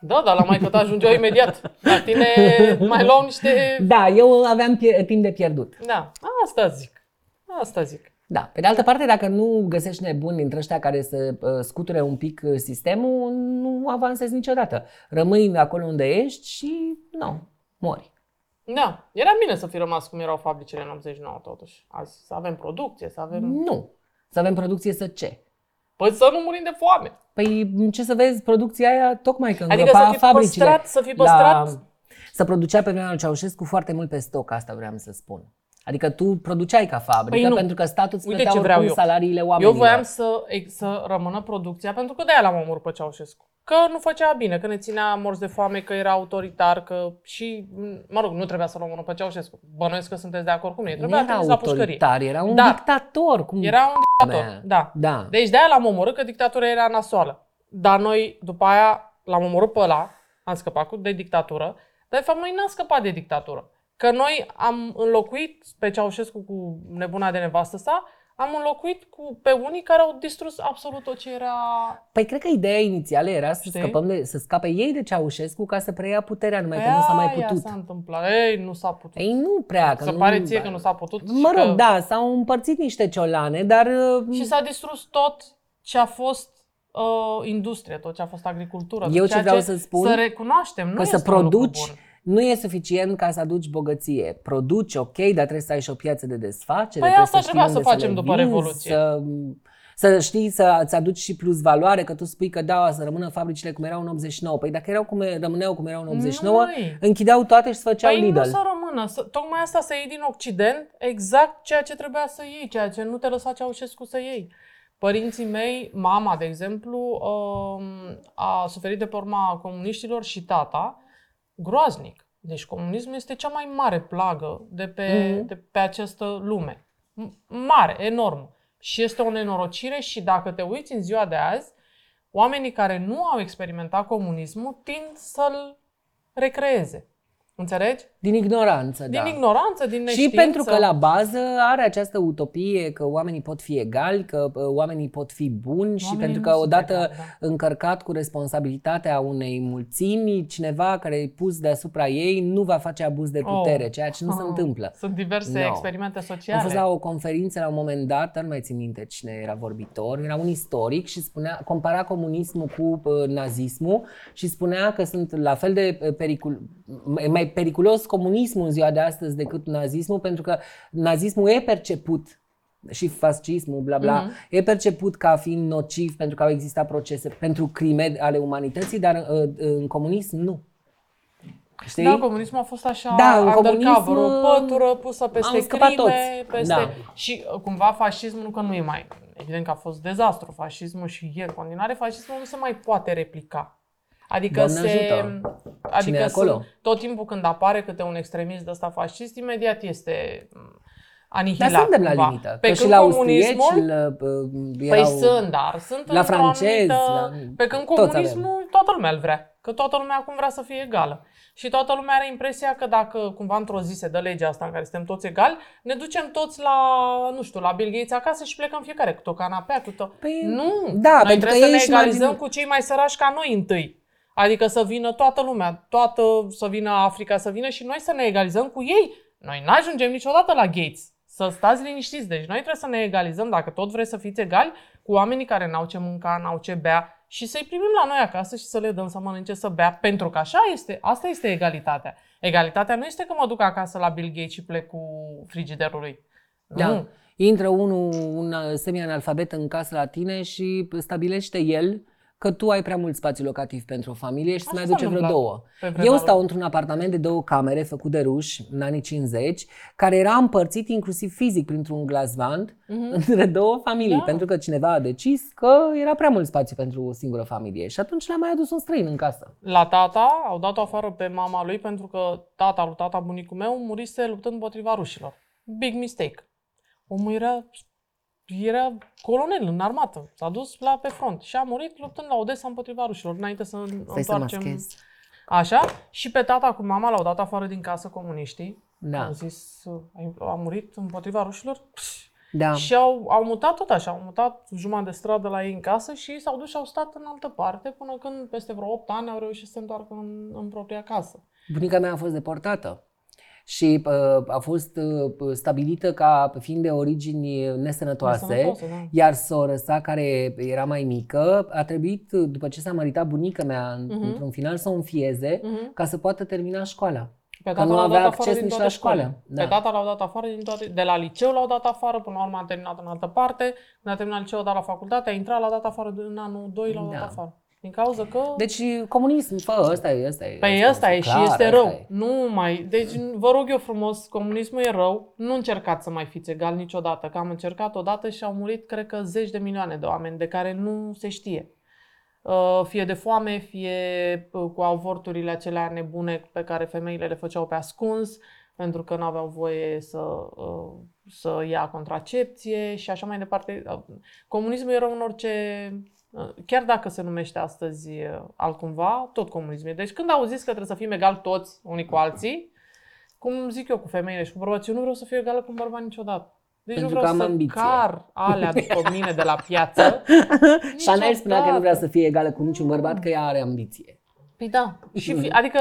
Da, dar la maică-ta ajungeau imediat. La tine mai luau niște... Da, eu aveam pier- timp de pierdut. Da, asta zic. Asta zic. Da, pe de altă parte, dacă nu găsești nebuni dintre ăștia care să scuture un pic sistemul, nu avansezi niciodată. Rămâi acolo unde ești și, nu, mori. Da, era bine să fi rămas cum erau fabricile în optzeci și nouă totuși. Azi să avem producție, să avem... Nu. Să avem producție să ce? Păi să nu murim de foame. Păi ce să vezi, producția aia tocmai că îngrăpa fabricile. Adică să fi păstrat, să fi păstrat... La... Să producea pe vremea lui Ceaușescu foarte mult pe stoc, asta vreau să spun. Adică tu produceai ca fabrică, păi pentru că statul îți plătea oricum salariile oamenilor. Eu voiam să, să rămână producția, pentru că de-aia l-am omorât pe Ceaușescu. Că nu făcea bine, că ne ținea morți de foame, că era autoritar, că și, mă rog, nu trebuia să-l omorâm pe Ceaușescu. Bănuiesc că sunteți de acord cu mine. Trebuia nu era autoritar, era un da. dictator. Cum era un dictator, da. da. Deci de-aia l-am omorât, că dictatura era nasoală. Dar noi, după aia, l-am omorât pe ăla, am scăpat de dictatură, dar de fapt noi n-am scăpat de dictatură. Că noi am înlocuit pe Ceaușescu cu nebuna de nevastă sa, am înlocuit cu, pe unii care au distrus absolut tot ce era... Păi cred că ideea inițială era să, scăpăm de, să scape ei de Ceaușescu ca să preia puterea, numai aia, că nu s-a mai putut. S-a întâmplat. Ei, nu s-a putut. Ei, nu prea. Că se nu, pare ție că nu s-a putut. Mă rog, că... da, s-au împărțit niște ciolane, dar... Și s-a distrus tot ce a fost uh, industrie, tot ce a fost agricultură. Eu ce vreau ce să spun? Să recunoaștem, nu că este să produci. Nu e suficient ca să aduci bogăție. Produci, ok, dar trebuie să ai și o piață de desfacere. Păi asta trebuia să facem după Revoluție. Să, să știi, să-ți aduci și plus valoare, că tu spui că da, să rămână fabricile cum erau în optzeci și nouă. Păi dacă erau cum, rămâneau cum erau în optzeci și nouă, Noi. închideau toate și se făceau păi Lidl. Păi nu să rămână. Tocmai asta să iei din Occident exact ceea ce trebuia să iei, ceea ce nu te lăsa Ceaușescu să iei. Părinții mei, mama, de exemplu, a suferit de pe urma comuniștilor și tata. Groaznic. Deci comunismul este cea mai mare plagă de pe, mm-hmm. de pe această lume. Mare, enorm. Și este o nenorocire și dacă te uiți în ziua de azi, oamenii care nu au experimentat comunismul tind să-l recreeze. Înțelegi? Din ignoranță, din da. ignoranță, din neștiință. Și pentru că la bază are această utopie că oamenii pot fi egali, că oamenii pot fi buni oamenii și pentru că odată egal, da. încărcat cu responsabilitatea unei mulțimi, cineva care e pus deasupra ei nu va face abuz de putere, oh. ceea ce nu oh. se întâmplă. Sunt diverse no. experimente sociale. Am fost la o conferință la un moment dat, nu mai țin minte cine era vorbitor, era un istoric și spunea, compara comunismul cu nazismul și spunea că sunt la fel de pericul, mai periculos comunismul în ziua de astăzi decât nazismul, pentru că nazismul e perceput și fascismul, bla bla, mm-hmm. e perceput ca fiind nociv pentru că au existat procese pentru crime ale umanității, dar în, în comunism nu. Știi? Da, comunismul a fost așa, da, undercover, o pătură pusă peste crime, peste... Da. Și cumva fascismul, nu că nu e mai, evident că a fost dezastru fascismul și el, în continuare, fascismul nu se mai poate replica. Adică, se, adică tot timpul când apare câte un extremist de ăsta fascist, imediat este anihilat. Dar suntem la limită. Pe când comunismul, la, păi sunt, dar sunt la francezi, la... Pe când comunismul, toată lumea îl vrea. Că toată lumea acum vrea să fie egală. Și toată lumea are impresia că dacă cumva într-o zi se dă legea asta în care suntem toți egali, ne ducem toți la, nu știu, la Bill Gates acasă și plecăm fiecare cu o canapea, cu tot. Păi, nu, da, noi trebuie să ne egalizăm din... cu cei mai sărași ca noi întâi. Adică să vină toată lumea, toată, să vină Africa, să vină și noi să ne egalizăm cu ei. Noi n-ajungem niciodată la Gates. Să stați liniștiți. Deci noi trebuie să ne egalizăm, dacă tot vreți să fiți egali, cu oamenii care n-au ce mânca, n-au ce bea și să-i primim la noi acasă și să le dăm să mănânce, să bea. Pentru că așa este, asta este egalitatea. Egalitatea nu este că mă duc acasă la Bill Gates și plec cu frigiderul lui. Da. Nu. Intră unul, un semi-analfabet în casă la tine și stabilește el că tu ai prea mult spațiu locativ pentru o familie și să mai aduce vreo două. Eu stau într-un apartament de două camere făcut de ruși în anii cincizeci, care era împărțit inclusiv fizic printr-un glasvant mm-hmm. între două familii, da. pentru că cineva a decis că era prea mult spațiu pentru o singură familie și atunci le-a mai adus un străin în casă. La tata au dat-o afară pe mama lui pentru că tata lui tata, bunicul meu, murise luptând împotriva rușilor. Big mistake. Omul era... Era colonel în armată, s-a dus la pe front și a murit luptând la Odessa împotriva rușilor, înainte să Stai întoarcem. Să Așa, și pe tata cu mama l-au dat afară din casă comuniștii, da. au zis, a murit împotriva rușilor da. și au, au mutat tot așa, au mutat jumătate de stradă la ei în casă și s-au dus și au stat în altă parte până când peste vreo opt ani au reușit să se întoarcă în, în propria casă. Bunica mea a fost deportată. Și uh, a fost uh, stabilită ca fiind de origini nesănătoase, nesănătoase da. iar sora sa, care era mai mică, a trebuit, după ce s-a măritat bunica mea, uh-huh. într-un final, să o înfieze uh-huh. ca să poată termina școala. Pe tata nu avea acces nici la școală. Da. Pe tata l-au dat afară din toate, de la liceu l-au dat afară, până la urmă a terminat în altă parte, când a terminat liceul, dar la facultate a intrat, l-a dat afară în anul doi, l-au da. dat afară. Din cauza că... Deci comunism, fă, ăsta e, ăsta e. Păi ăsta e clar, și este rău. E. Nu mai... Deci vă rog eu frumos, comunismul e rău, nu încercați să mai fiți egali niciodată, că am încercat odată și au murit, cred că, zeci de milioane de oameni de care nu se știe. Fie de foame, fie cu avorturile acelea nebune pe care femeile le făceau pe ascuns, pentru că nu aveau voie să, să ia contracepție și așa mai departe. Comunismul e rău în orice... Chiar dacă se numește astăzi altcumva, tot comunism e. Deci când au zis că trebuie să fim egali toți, unii cu alții, cum zic eu cu femeile și cu bărbații, eu nu vreau să fiu egală cu un bărbat niciodată. Deci pentru nu vreau să ambiție. Car alea după mine de la piață. Chanel spunea că nu vrea să fie egală cu niciun bărbat, că ea are ambiție. Păi da. Și fi, adică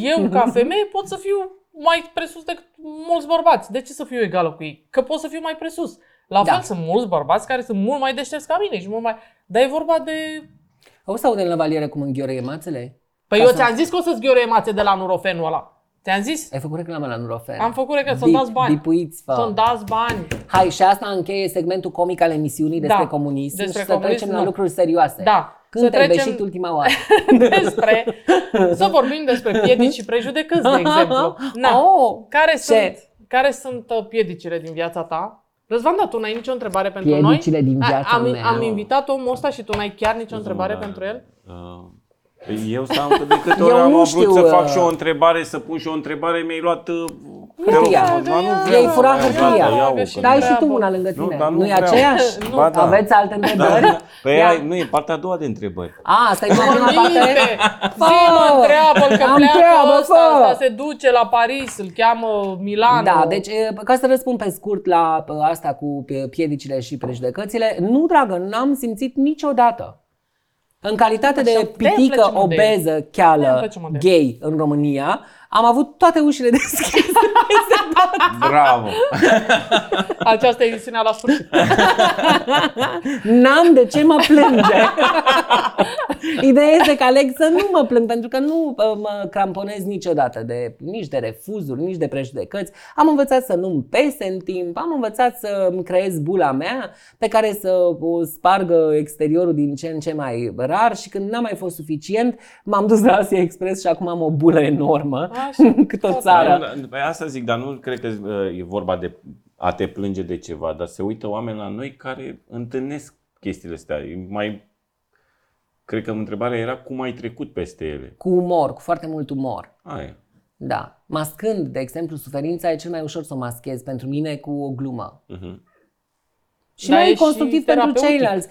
eu ca femeie pot să fiu mai presus decât mulți bărbați. De ce să fiu egală cu ei? Că pot să fiu mai presus. La fel da. Sunt mulți bărbați care sunt mult mai deștepți ca mine și mult mai... Dar e vorba de... O să audem la valieră cum înghiorăie mațele? Păi ca eu să... ți-am zis că o să-ți ghiorăie mațe de la Nurofenul ăla. Ți-am zis? Ai făcut reclamă la Nurofen. Am făcut reclamă, să-mi dați bani. Dipuiți, fă. Să-mi dați bani. Hai, și asta încheie segmentul comic al emisiunii despre da. comunism despre și comunism, să trecem nu. la lucruri serioase. Da. Când să trecem și ultima oară. despre... Să vorbim despre piedici și prejudecăți, de exemplu. Na. Oh, care, sunt, care sunt piedicile din viața ta? Răzvan, da, tu n-ai nicio întrebare pentru Piedicile noi? Din viața am, mea. Am invitat omul ăsta și tu n-ai chiar nicio întrebare Zuma, pentru el? Uh, eu stau cât de câte ori am știu, vrut uh... să fac și o întrebare, să pun și o întrebare, mi-ai luat... Uh, hârtia. I-ai furat hârtia. Dar ai și tu una lângă tine. Nu, nu e aceeași? Nu. Ba, da. Aveți alte întrebări? Da. Păi da. ai, nu, e partea a doua de întrebări. A, asta e prima parte. Zi-mă întreabă-l că pleacă ăsta, ăsta se duce la Paris, îl cheamă Milano. Da, deci ca să răspund pe scurt la asta cu piedicile și prejudecățile, nu, dragă, n-am simțit niciodată. În calitate de pitică obeză, cheală, gay în România, am avut toate ușile deschise. Bravo! Această emisiune a la sfârșit. N-am de ce mă plânge. Ideea este că aleg să nu mă plâng, pentru că nu mă cramponez niciodată de, nici de refuzuri, nici de prejudecăți. Am învățat să nu-mi pese în timp, am învățat să-mi creez bula mea pe care să o spargă exteriorul din ce în ce mai rar și când n-a mai fost suficient, m-am dus la Asia Express și acum am o bulă enormă. Cât o țară. Păi asta zic, dar nu cred că e vorba de a te plânge de ceva, dar se uită oameni la noi care întâlnesc chestiile astea. Mai, cred că întrebarea era cum ai trecut peste ele. Cu umor, cu foarte mult umor. Aia. Da. Mascând, de exemplu, suferința, e cel mai ușor să o maschezi pentru mine cu o glumă. Uh-huh. Și nu e constructiv pentru ceilalți.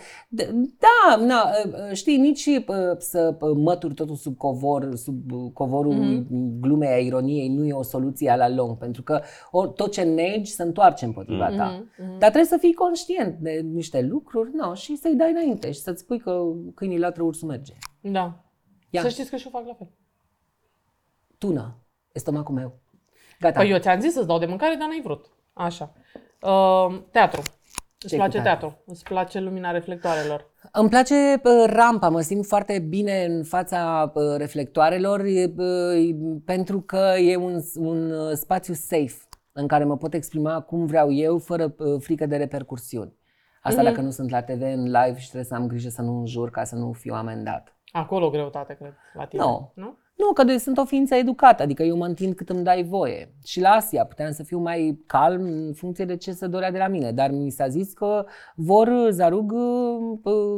Da, na, știi, nici să mături totul sub covor, sub covorul mm-hmm. glumei, a ironiei, nu e o soluție la lung, pentru că tot ce negi se întoarce împotriva mm-hmm. ta. Mm-hmm. Dar trebuie să fii conștient de niște lucruri no, și să-i dai înainte și să-ți spui că câinii latră, ursul merge. Da. Ia. Să știți că și eu fac la fel. Tuna, e stomacul meu. Gata. Păi eu ți-am zis să-ți dau de mâncare, dar n-ai vrut. Așa. Uh, teatru. Îți place teatru? Îți place lumina reflectoarelor? Îmi place rampa, mă simt foarte bine în fața reflectoarelor pentru că e un, un spațiu safe în care mă pot exprima cum vreau eu, fără frică de repercursiuni. Asta mm-hmm. dacă nu sunt la te ve în live și trebuie să am grijă să nu înjur ca să nu fiu amendat. Acolo greutate, cred, la tine, no. nu? Nu, că sunt o ființă educată, adică eu mă întind cât îmi dai voie. Și la Asia puteam să fiu mai calm în funcție de ce se dorea de la mine, dar mi s-a zis că vor Zarug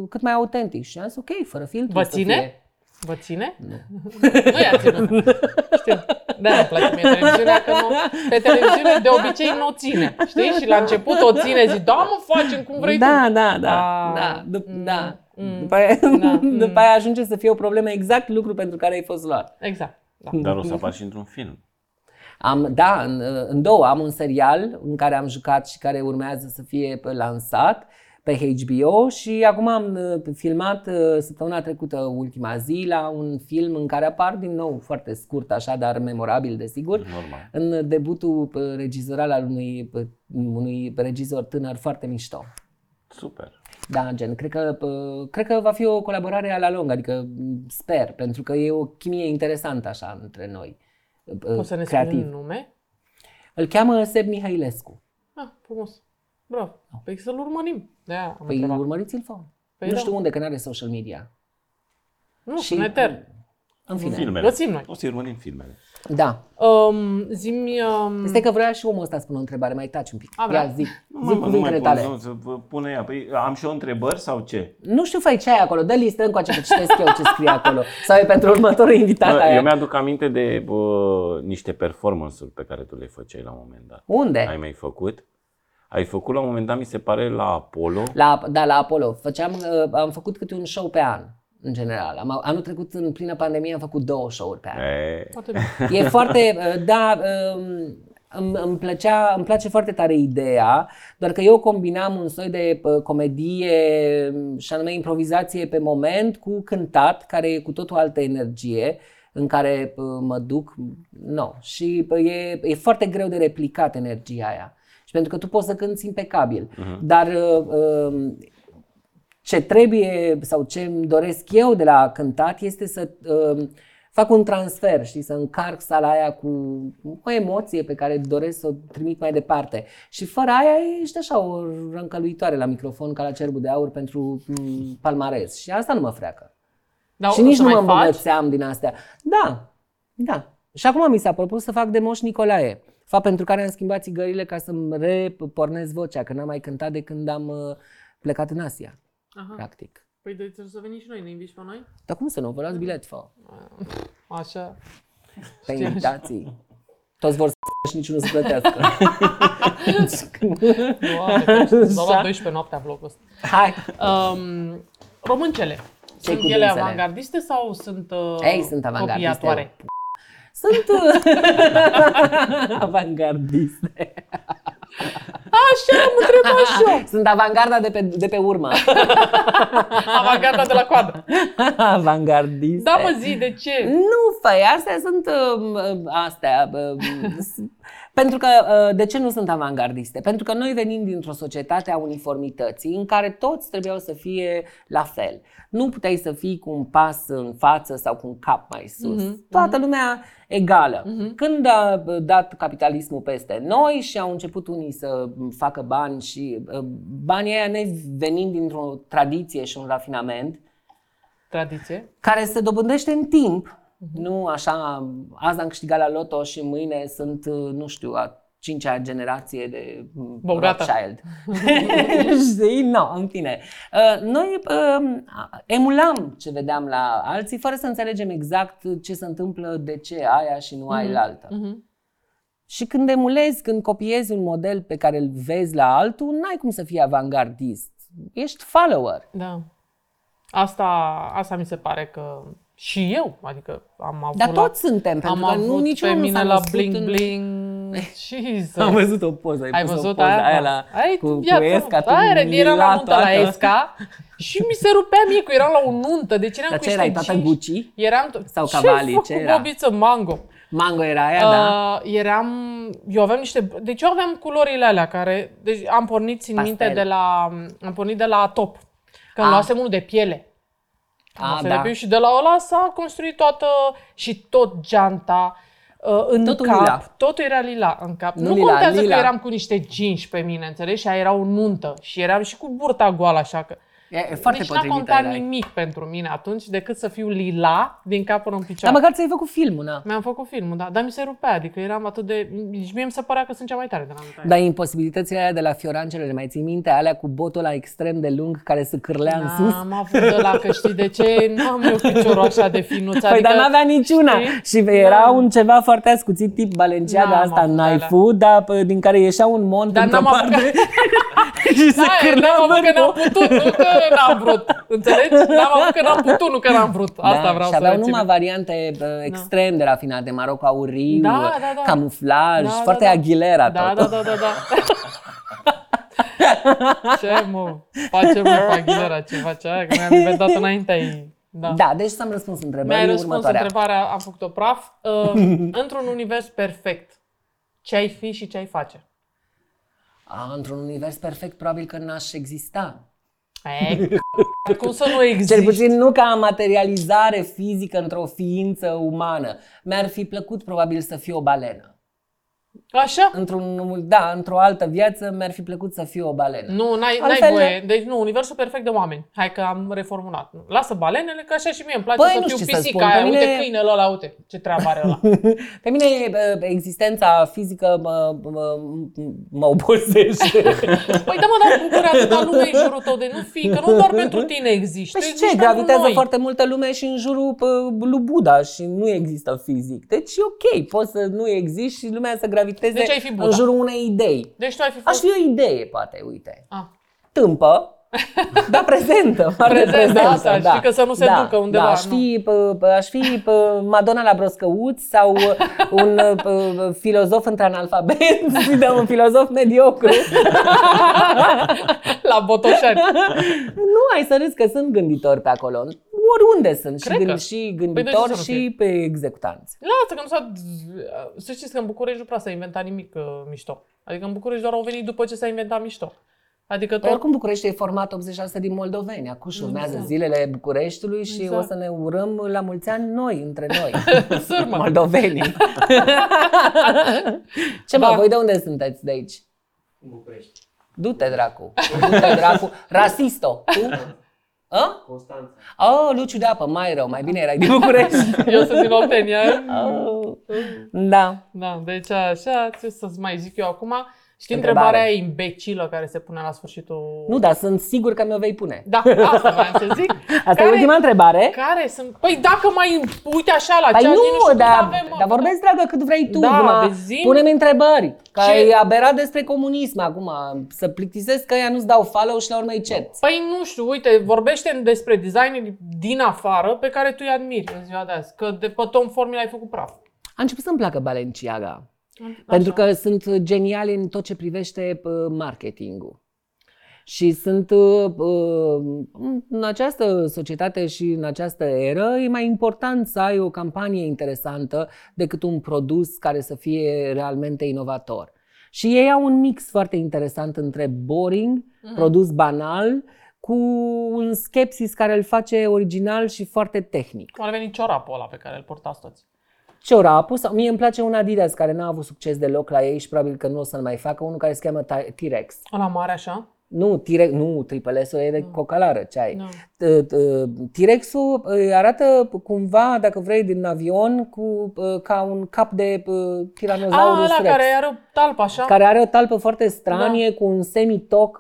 cât mai autentic și am zis ok, fără filtru. Vă ține? Fie... Vă ține? Nu. Nu i-a ținut. Știu. De-aia îmi place mie televiziunea, că nu, pe televiziune de obicei nu o ține, știi? Și la început o ține, zic, da mă, facem cum vrei da, tu. Da, da, A... da. da. Mm. da. Mm. După, aia, da. după aia ajunge să fie o problemă, exact lucru pentru care ai fost luat. Exact. Da. Dar o să apar și într-un film. Am, da, în, în două. Am un serial în care am jucat și care urmează să fie lansat pe H B O și acum am filmat săptămâna trecută, ultima zi, la un film în care apar din nou foarte scurt așa, dar memorabil desigur, normal, în debutul regizoral al unui, unui regizor tânăr foarte mișto. Super. Da, gen, cred că, cred că va fi o colaborare la lung, adică sper, pentru că e o chimie interesantă așa între noi. O să ne creativ. Nume? Îl cheamă Seb Mihailescu. Ah, frumos. Bravo. No. Păi să-l urmărim. De-aia am păi întrebat. Urmăriți-l, fă. Păi nu știu da. Unde, că n-are social media. Nu, și în eter. În fine. Filmele. Găsim noi. O să-i urmărim filmele. Da. Um, zi-mi... Um... Este că vrea și omul ăsta să pună o întrebare. Mai taci un pic. A, ia, zi. Zi cuvintele tale. Nu, pune ea. Păi am și eu întrebări sau ce? Nu știu, fai ce ai acolo. Dă listă încoace că citesc eu ce scrie acolo. Sau e pentru următorul invitat aia. Eu mi-aduc aminte de bă, niște performance-uri pe care tu le făceai la un moment dat. Unde? Ai mai făcut? Ai făcut la un moment dat, mi se pare, la Apollo. La, da, la Apollo. Făceam, am făcut câte un show pe an. În general. Am, anul trecut, în plină pandemie, am făcut două show-uri pe an. E, e foarte, da, îmi, îmi, plăcea, îmi place foarte tare ideea, doar că eu combinam un soi de comedie și anume improvizație pe moment cu cântat, care e cu totul altă energie, în care mă duc, no, și e, e foarte greu de replicat energia aia. Și pentru că tu poți să cânti impecabil, uh-huh. dar uh, ce trebuie sau ce îmi doresc eu de la cântat este să uh, fac un transfer, știi, să încarc sala aia cu o emoție pe care doresc să o trimit mai departe. Și fără aia ești așa o răncăluitoare la microfon ca la Cerbul de Aur pentru um, palmares și asta nu mă freacă. Da, și nici nu mă îmbunătățeam din astea. Da, da. Și acum mi s-a propus să fac de Moș Nicolae. Fapt pentru care am schimbat țigările ca să-mi repornesc vocea, că n-am mai cântat de când am uh, plecat în Asia. Aha. Practic. Păi de să veni și noi, ne inviți pe noi? Dar cum să nu? Vă luați bilet, fă. Așa. Pe invitații. Așa. Toți vor să și niciunul să plătească. Doar la douăsprezece noaptea vlogul ăsta. Hai. Um, româncele. Ce-i sunt ele avangardiste sau sunt uh, Ei, sunt copiatoare? Sunt avangardiste. Așa, am întrebat și eu. Sunt avangarda de pe, de pe urmă. Avangarda de la coadă. Avangardiste. Da, mă, zi, de ce? Nu, făi, astea sunt uh, astea. Uh, pentru că, uh, de ce nu sunt avangardiste? Pentru că noi venim dintr-o societate a uniformității în care toți trebuiau să fie la fel. Nu puteai să fii cu un pas în față sau cu un cap mai sus. Mm-hmm. Toată lumea egală. Mm-hmm. Când a dat capitalismul peste noi și au început unii să facă bani și banii aia ne venind dintr-o tradiție și un rafinament. Tradiție? Care se dobândește în timp. Mm-hmm. Nu așa, azi am câștigat la loto și mâine sunt, nu știu, a cincea generație de bogată. Rothschild. Știi? No, în fine. Noi emulam ce vedeam la alții fără să înțelegem exact ce se întâmplă, de ce aia și nu ai mm-hmm. la altă. Mm-hmm. Și când emulezi, când copiezi un model pe care îl vezi la altul, n-ai cum să fii avangardist. Ești follower. Da. Asta, asta mi se pare că și eu, adică am avut. Dar toți la, suntem, pentru că nu niciunul nu s-a născut bling în... bling. Jesus. Am văzut o poză, ai, ai pus văzut o poză aia, aia la, ai, cu, ia, cu Esca, tu eram la nuntă toată. La Esca și mi se rupea mie, că eram la o nuntă, deci eram dar cu erai, toată Gucci? Eram to- sau Cavalli, ce era? Bobiță, mango. Mango era aia, uh, da. Eram, eu aveam niște, deci eu aveam culorile alea care, deci am pornit, țin pastel. Minte, de la, am pornit de la top, că îmi luasem unul de piele. A, da. De și de la ăla s-a construit toată și tot geanta. În totul cap, lila. Totul era lila în cap. Nu, nu lila, contează lila. Că eram cu niște jeans pe mine, înțelegi? Și aia era o nuntă și eram și cu burta goală, așa că e, e deci n-a contat nimic pentru mine atunci decât să fiu lila din cap până în picioare. Dar măcar ți-ai făcut filmul, na? Mi-am făcut filmul, da, dar mi se rupea, adică eram atât de... Deci mie mi se părea că sunt cea mai tare de la nuntă. Dar imposibilitățile alea de la Fiorancelele, mai ții minte? Alea cu botul ăla extrem de lung care se cârlea da, în sus? Am avut de la că știi de ce? Nu am eu piciorul așa de finuț. Păi adică, dar n-avea niciuna știi? Și era da. Un ceva foarte ascuțit tip Balenciaga asta, naifu, dar din care ieșea un mont într-o parte și se cârlea în n-am vrut, înțelegi? N-am avut că n-am putut, nu că n-am vrut. Asta da, vreau să reținem. Și aveau numai variante extrem da. De rafinate, maroc auriu, da, da, da. Camuflaj, da, foarte da, da. Aguilera da, tot. Da, da, da, da. Ce mă, face mă cu Aguilera, ce face aia, că mi-am inventat înaintea ei. Da. Da, deci să-mi răspuns întrebarea următoarea. Mi-ai răspuns întrebarea, am făcut-o praf. Uh, într-un univers perfect, ce ai fi și ce ai face? A, într-un univers perfect, probabil că n-aș exista. Ei, Cum să nu există? Cel puțin nu ca materializare fizică într-o ființă umană. Mi-ar fi plăcut probabil să fiu o balenă. Așa? Într-un, da, într-o altă viață mi-ar fi plăcut să fiu o balenă. Nu, n-ai, n-ai voie. Deci nu, universul perfect de oameni. Hai că am reformulat. Lasă balenele, că așa și mie îmi place, păi, să fiu pisica aia. Mine... Uite câinele ăla, uite ce treabă are ăla. Pe mine existența fizică mă, mă, mă obosește. Păi da, mă, dar bucură atâta lume în jurul tău de nu fi, că nu doar pentru tine există. Păi ce, gravitează foarte multă lume și în jurul lui Buddha și nu există fizic. Deci e ok, poți să nu existi și lumea să graviteze, deci ai fi Buddha, în jurul unei idei. Deci tu ai fi fost... Aș fi o idee, poate, uite. Ah. Tâmpă, dar prezentă. Prezentă, asta, da. Și că să nu se da, ducă undeva. Da, aș fi, aș fi Madonna la broscăuți sau un filozof într-analfabet, un filozof mediocru. La Botoșani. Nu, ai să râzi că sunt gânditori pe acolo. Oriunde sunt, și, gând, și gânditori, păi și pe executanți. Lasă că nu s-a... Să știți că în București nu prea s-a inventat nimic uh, mișto. Adică în București doar au venit după ce s-a inventat mișto. Adică tot... Oricum București e format optzeci și șase din moldoveni. Acum și urmează exact. Zilele Bucureștiului și exact. O să ne urăm la mulți ani noi, între noi. Sârmă! Moldovenii. Ce mă, da. Voi de unde sunteți de aici? București. Du-te, dracu! Du-te, dracu! Rasisto! Tu? A? Constanța. Oh, Luciu de apă, mai rău, mai bine erai din București. Eu sunt din Oltenia. Oh. Da. Da, deci așa, ce să-ți mai zic eu acum. Știi întrebarea, întrebarea e imbecilă care se pune la sfârșitul... Nu, dar sunt sigur că mi-o vei pune. Da, asta vreau să zic. Asta care, e ultima întrebare. Care sunt... Păi dacă mai uite așa la ceas, nu, nu știu, dar, avem, dar vorbești, dragă, cât vrei tu. Da, pune-mi întrebări. Că ce? Ai aberat despre comunism acum. Să plictisesc că ea nu-ți dau follow și la urmă îi cerți. Păi nu știu, uite, vorbește despre design din afară pe care tu îi admiri în ziua de azi. Că de pe Tom Ford mi l-ai făcut praf. A început să-mi placă Balenciaga. Așa. Pentru că sunt geniali în tot ce privește marketingul. Și sunt în această societate și în această eră e mai important să ai o campanie interesantă decât un produs care să fie realmente inovator. Și ei au un mix foarte interesant între boring, mm-hmm. produs banal, cu un skepsis care îl face original și foarte tehnic. Cum ar veni ciorapul ăla pe care îl portați toți? Ciorapul sau mie îmi place un Adidas care n-a avut succes deloc la ei și probabil că nu o să-l mai facă, unul care se cheamă T-Rex. Ăla mare așa? Nu, T-Rex, nu, Triple S-ul e de cocalară, ce ai. T-Rex-ul arată cumva, dacă vrei, din avion cu ca un cap de Tyrannosaurus Rex. Care are o talpă așa? Care are o talpă foarte stranie, cu un semitoc,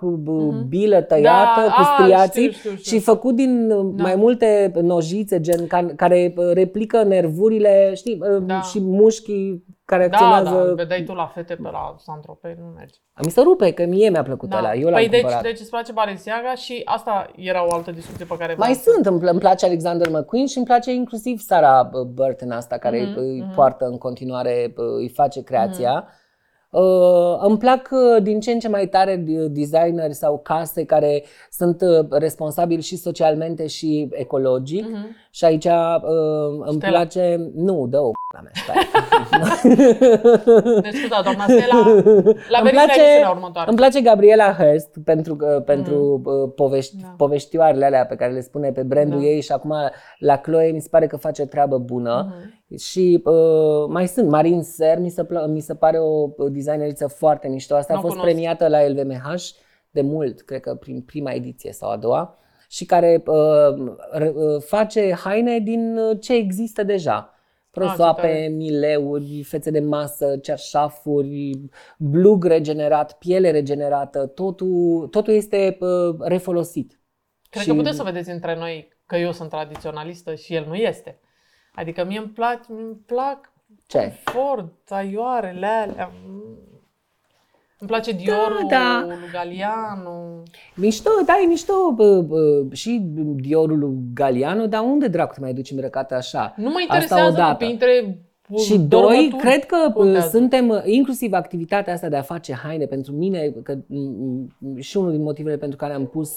bilă tăiată, cu striații și făcut din mai multe nojițe, gen care replică nervurile, știi, și mușchii. Care acționează... Da, da, vedeai tu la fete pe la Saint-Tropez, nu merge. Mi se rupe, că mie mi-a plăcut da. Ăla, eu l-am păi cumpărat. Deci, deci îți place Balenciaga și asta era o altă discuție pe care... Mai sunt, îmi, îmi place Alexander McQueen și îmi place inclusiv Sarah Burton asta, care mm-hmm. îi poartă în continuare, îi face creația. Mm-hmm. Uh, îmi plac din ce în ce mai tare designeri sau case care sunt responsabili și socialmente și ecologic. Uh-huh. Și aici uh, îmi place... Nu, dă o p***a mea, stai. Deci da, doamna Stella, la îmi place, următoare. Îmi place Gabriela Hearst pentru, uh, pentru uh, povești, da. Poveștioarele alea pe care le spune pe brandul da. Ei și acum la Chloe mi se pare că face treabă bună. Uh-huh. Și uh, mai sunt, Marin Ser, mi se, pl- mi se pare o designeriță foarte mișto. Asta n-o a fost cunosc. Premiată la L V M H de mult, cred că prin prima ediție sau a doua. Și care uh, r- face haine din ce există deja. Prosoape, ah, mileuri, fețe de masă, cearșafuri, blug regenerat, piele regenerată. Totul, totul este uh, refolosit. Cred și... că puteți să vedeți între noi că eu sunt tradiționalistă și el nu este. Adică mie îmi plac, îmi plac ce? Ford, taioarele alea, îmi place Diorul, da, da. Galianu. Mișto, da, e mișto bă, bă, și Diorul Galianu, dar unde dracu te mai duci îmbrăcată așa? Nu mă interesează, printre... Și doi, cred că contează. Suntem, inclusiv activitatea asta de a face haine pentru mine, că și unul din motivele pentru care am pus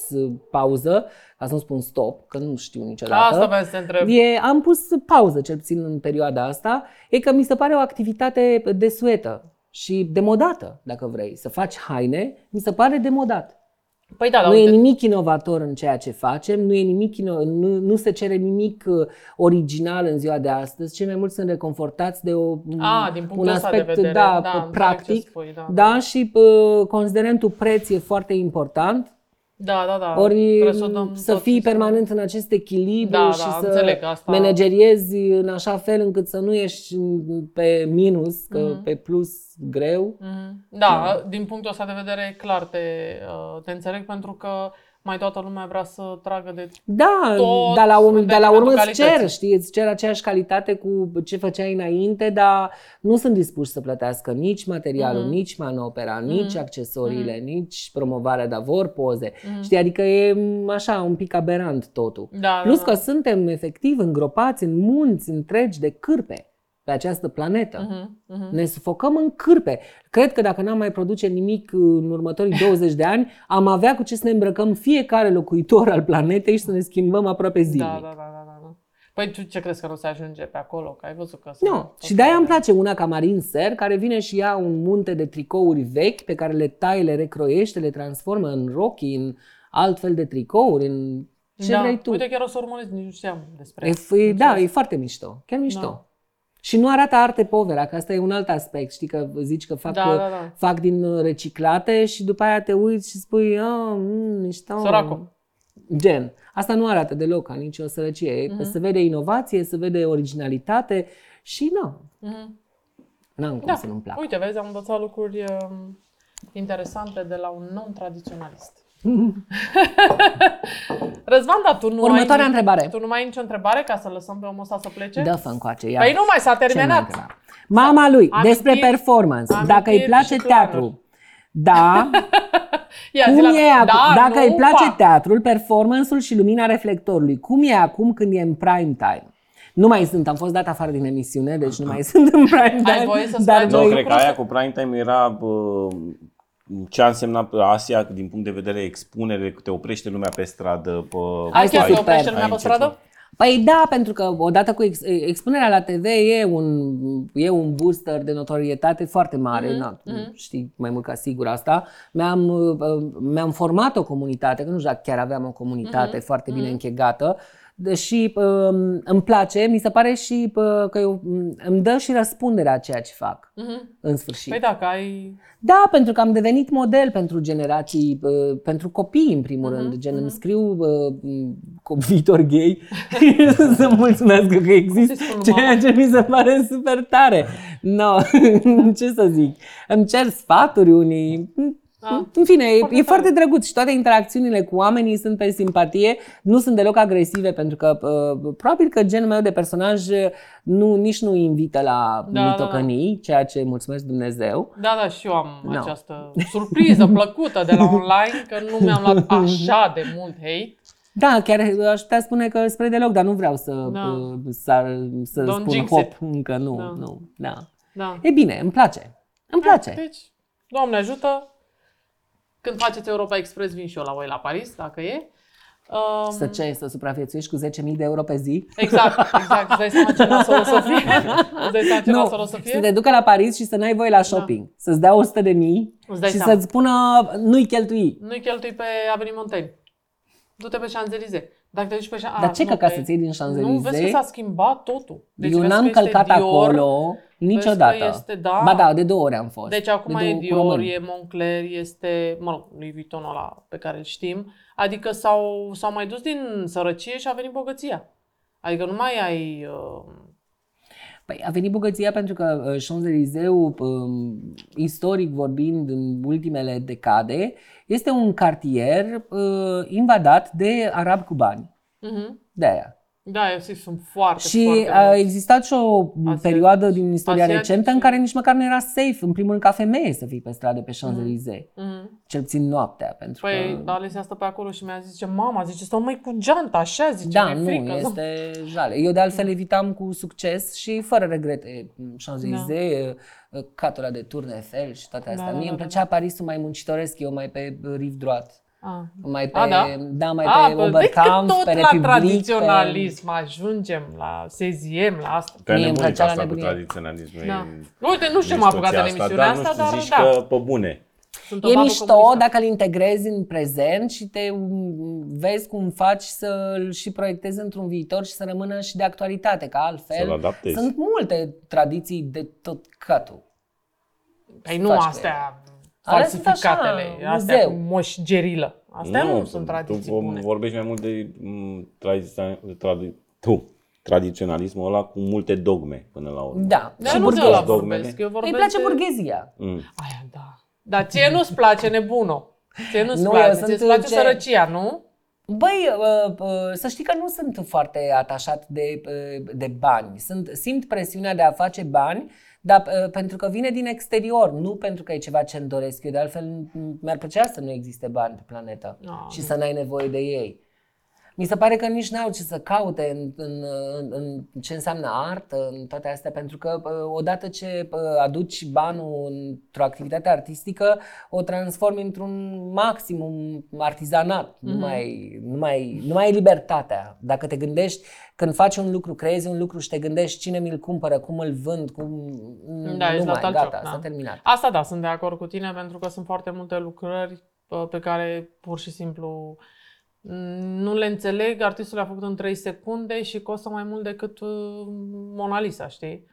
pauză, ca să nu spun stop, că nu știu niciodată, asta să întreb. E, am pus pauză cel puțin în perioada asta, e că mi se pare o activitate desuetă și demodată, dacă vrei. Să faci haine, mi se pare demodat. Păi da, da, nu uite. E nimic inovator în ceea ce facem, nu, e nimic ino- nu, nu se cere nimic original în ziua de astăzi. Cei mai mulți sunt reconfortați de o, A, din un aspect de vedere, da, da, practic spui, da, da, da. Și uh, considerentul preț e foarte important. Da, da, da. Ori să fii permanent în acest echilibru, da, și da, să asta... manageriezi în așa fel încât să nu ieși pe minus, mm-hmm. că pe plus greu. Mm-hmm. Da, mm. din punctul ăsta de vedere clar te, te înțeleg, pentru că mai toată lumea vrea să tragă de da, tot. Dar la, un, dar la urmă îți cer, știi, îți cer aceeași calitate cu ce făceai înainte, dar nu sunt dispuși să plătească nici materialul, mm-hmm. nici manopera, mm-hmm. nici accesoriile, mm-hmm. nici promovarea, dar vor poze. Mm-hmm. Știi, adică e așa un pic aberant totul. Da, Plus da, că da. suntem efectiv îngropați în munți întregi de cârpe pe această planetă. Uh-huh, uh-huh. Ne sufocăm în cârpe. Cred că dacă n-am mai produce nimic în următorii douăzeci de ani, am avea cu ce să ne îmbrăcăm fiecare locuitor al planetei și să ne schimbăm aproape zilnic. Da, da, da, da, da. Păi tu ce crezi că nu se ajunge pe acolo? Că ai văzut că... Nu. No. Și de-aia îmi place una ca Marin Ser, care vine și ia un munte de tricouri vechi pe care le taie, le recroiește, le transformă în rochii, în altfel de tricouri, în ce da. vrei tu. Uite, chiar o să urmăresc, nici nu știam despre... E, da, e foarte mișto. Chiar mișto. Da. Și nu arată arte povera, că asta e un alt aspect, știi, că zici că fac, da, da, da. fac din reciclate și după aia te uiți și spui, ah, mișto. Săracu. Gen. Asta nu arată deloc ca nicio sărăcie, mm-hmm. că se vede inovație, se vede originalitate și nu. Mm-hmm. N-am cum da. să nu-mi placă. Uite, vezi, am învățat lucruri uh, interesante de la un non-tradiționalist. Răzvan, dar tu nu Următoarea ai, întrebare. Tu nu mai ai nicio întrebare ca să lăsăm pe omul ăsta să plece? Dă-fă încoace, ia. Păi nu mai s-a terminat. Mama lui, amintir, despre performance, dacă îi place teatru. Da. Ia, cum e da, acum? Dacă nu, îi place pa. teatrul, performance-ul și lumina reflectorului. Cum e acum când e în prime time? Nu mai sunt, am fost dat afară din emisiune, deci nu mai sunt în prime time. Ai voie să dar nu, cred că aia cu prime time era bă, ce a însemnat Asia din punct de vedere expunere, că te oprește lumea pe stradă. Pe Ai chiar te oprește lumea pe stradă? Păi da, pentru că odată cu ex- expunerea la te ve e un, e un booster de notorietate foarte mare, mm-hmm. Na, mm-hmm. știi mai mult ca sigur asta. Mi-am, mi-am format o comunitate, că nu știu dacă chiar aveam o comunitate mm-hmm. foarte bine mm-hmm. închegată. Și uh, îmi place, mi se pare și uh, că eu, îmi dă și răspunderea a ceea ce fac, uh-huh. în sfârșit. Păi dacă ai... Da, pentru că am devenit model pentru generații, uh, pentru copii în primul uh-huh. rând. Gen, uh-huh. îmi scriu uh, viitori gay să mulțumesc că există, ceea ce mi se pare super tare. No, ce să zic, îmi cer sfaturi unii... Da. În fine, foarte e, e foarte drăguț și toate interacțiunile cu oamenii sunt pe simpatie, nu sunt deloc agresive, pentru că uh, probabil că genul meu de personaj nu, nici nu invită la da, mitocănii, da, da. ceea ce mulțumesc Dumnezeu. Da, da, și eu am no. această surpriză plăcută de la online, că nu mi-am luat așa de mult hate. Da, chiar aș putea spune că spre deloc, dar nu vreau să, da. uh, să, să spun hop, it. încă nu. Da. nu da. Da. E bine, îmi place, îmi place. Deci, Doamne ajută! Când faceți Europa Express, vin și eu la voi la Paris, dacă e. Um... Să ce? Să supraviețuiești cu zece mii de euro pe zi? Exact, exact. Îți dai seama ce nasolă să fie? Îți dai seama ce nasolă să fie? Să te ducă la Paris și să n-ai voie la shopping. Da. Să-ți dea o sută de mii și seama. să-ți pună nu-i cheltui. Nu-i cheltui pe Avenue Montaigne. Du-te pe Champs-Élysées. Dacă te duci pe Champs-Élysées... Dar ce căca să-ți iei din Champs-Élysées? Nu, vezi că s-a schimbat totul. Deci eu n-am călcat Dior, acolo niciodată. Este, da. Ba da, de două ori am fost. Deci acum de e Dior, e Moncler, este mă, Louis Vuitton ăla pe care îl știm. Adică s-au, s-au mai dus din sărăcie și a venit bogăția. Adică nu mai ai... Uh... Păi a venit bogăția pentru că Champs-Élysées-ul, istoric vorbind, în ultimele decade, este un cartier invadat de arabi cu bani. Uh-huh. De aia. Da, eu zic, sunt foarte, și foarte a existat și o Asia, perioadodin istoria Asia, recentă în care nici măcar nu era safe, în primul rând, ca femeie să fii pe stradă pe Champs-Élysées. Mm-hmm. Cel puțin noaptea. Pentru păi, că... Alicia stă pe acolo și mi-a zis, mama, zice, stau mai cu geanta, așa, zice, da, mi-e frică. Da, nu, este jale. Eu de altfel evitam cu succes și fără regrete Champs-Élysées, da. Catura de Tour de Eiffel și toate astea. Da, Mie da, îmi plăcea da. Parisul mai muncitoresc, eu mai pe riv droat. A. Mai pe, a, da? Da, mai a, pe Oberkampf, pe Republic, la tradiționalism pe... ajungem, la seziem, la asta. Pe mie îmi plăcea la nebunie. Da. Uite, nu știu, m-am apucat în emisiunea asta, dar nu știu, zici că pe bune. Sunt e mișto dacă îl integrezi în prezent și te vezi cum faci să-l și proiectezi într-un viitor și să rămână și de actualitate, că altfel sunt multe tradiții de tot catul. Păi nu astea falsificatele, astea moșgerilă. Astea nu, nu sunt tradiții tu bune. Vorbești mai mult de tradiția, tradi, tu. tradiționalismul ăla cu multe dogme până la urmă. Da, dar și nu de ăla vorbesc. Eu vorbesc. Îi place de... burghezia. Mm. Aia da. Dar ție nu-ți place, nebuno? Ție nu-ți nu, place? Ție-ți place ce... sărăcia, nu? Băi, să știi că nu sunt foarte atașat de, de bani. Sunt, simt presiunea de a face bani, dar pentru că vine din exterior, nu pentru că e ceva ce-mi doresc eu. De altfel, mi-ar plăcea să nu existe bani pe planetă no. și să n-ai nevoie de ei. Mi se pare că nici n-au ce să caute în, în, în ce înseamnă artă, în toate astea, pentru că odată ce aduci banul într-o activitate artistică, o transformi într-un maximum artizanat, mm-hmm. nu mai, nu mai, nu mai e libertatea. Dacă te gândești, când faci un lucru, creezi un lucru și te gândești cine mi-l cumpără, cum îl vând, cum... Da, nu mai, gata, joc, da. S-a terminat. Asta da, sunt de acord cu tine, pentru că sunt foarte multe lucrări pe care pur și simplu... nu le înțeleg, artistul le-a făcut în trei secunde și costă mai mult decât Mona Lisa, știi?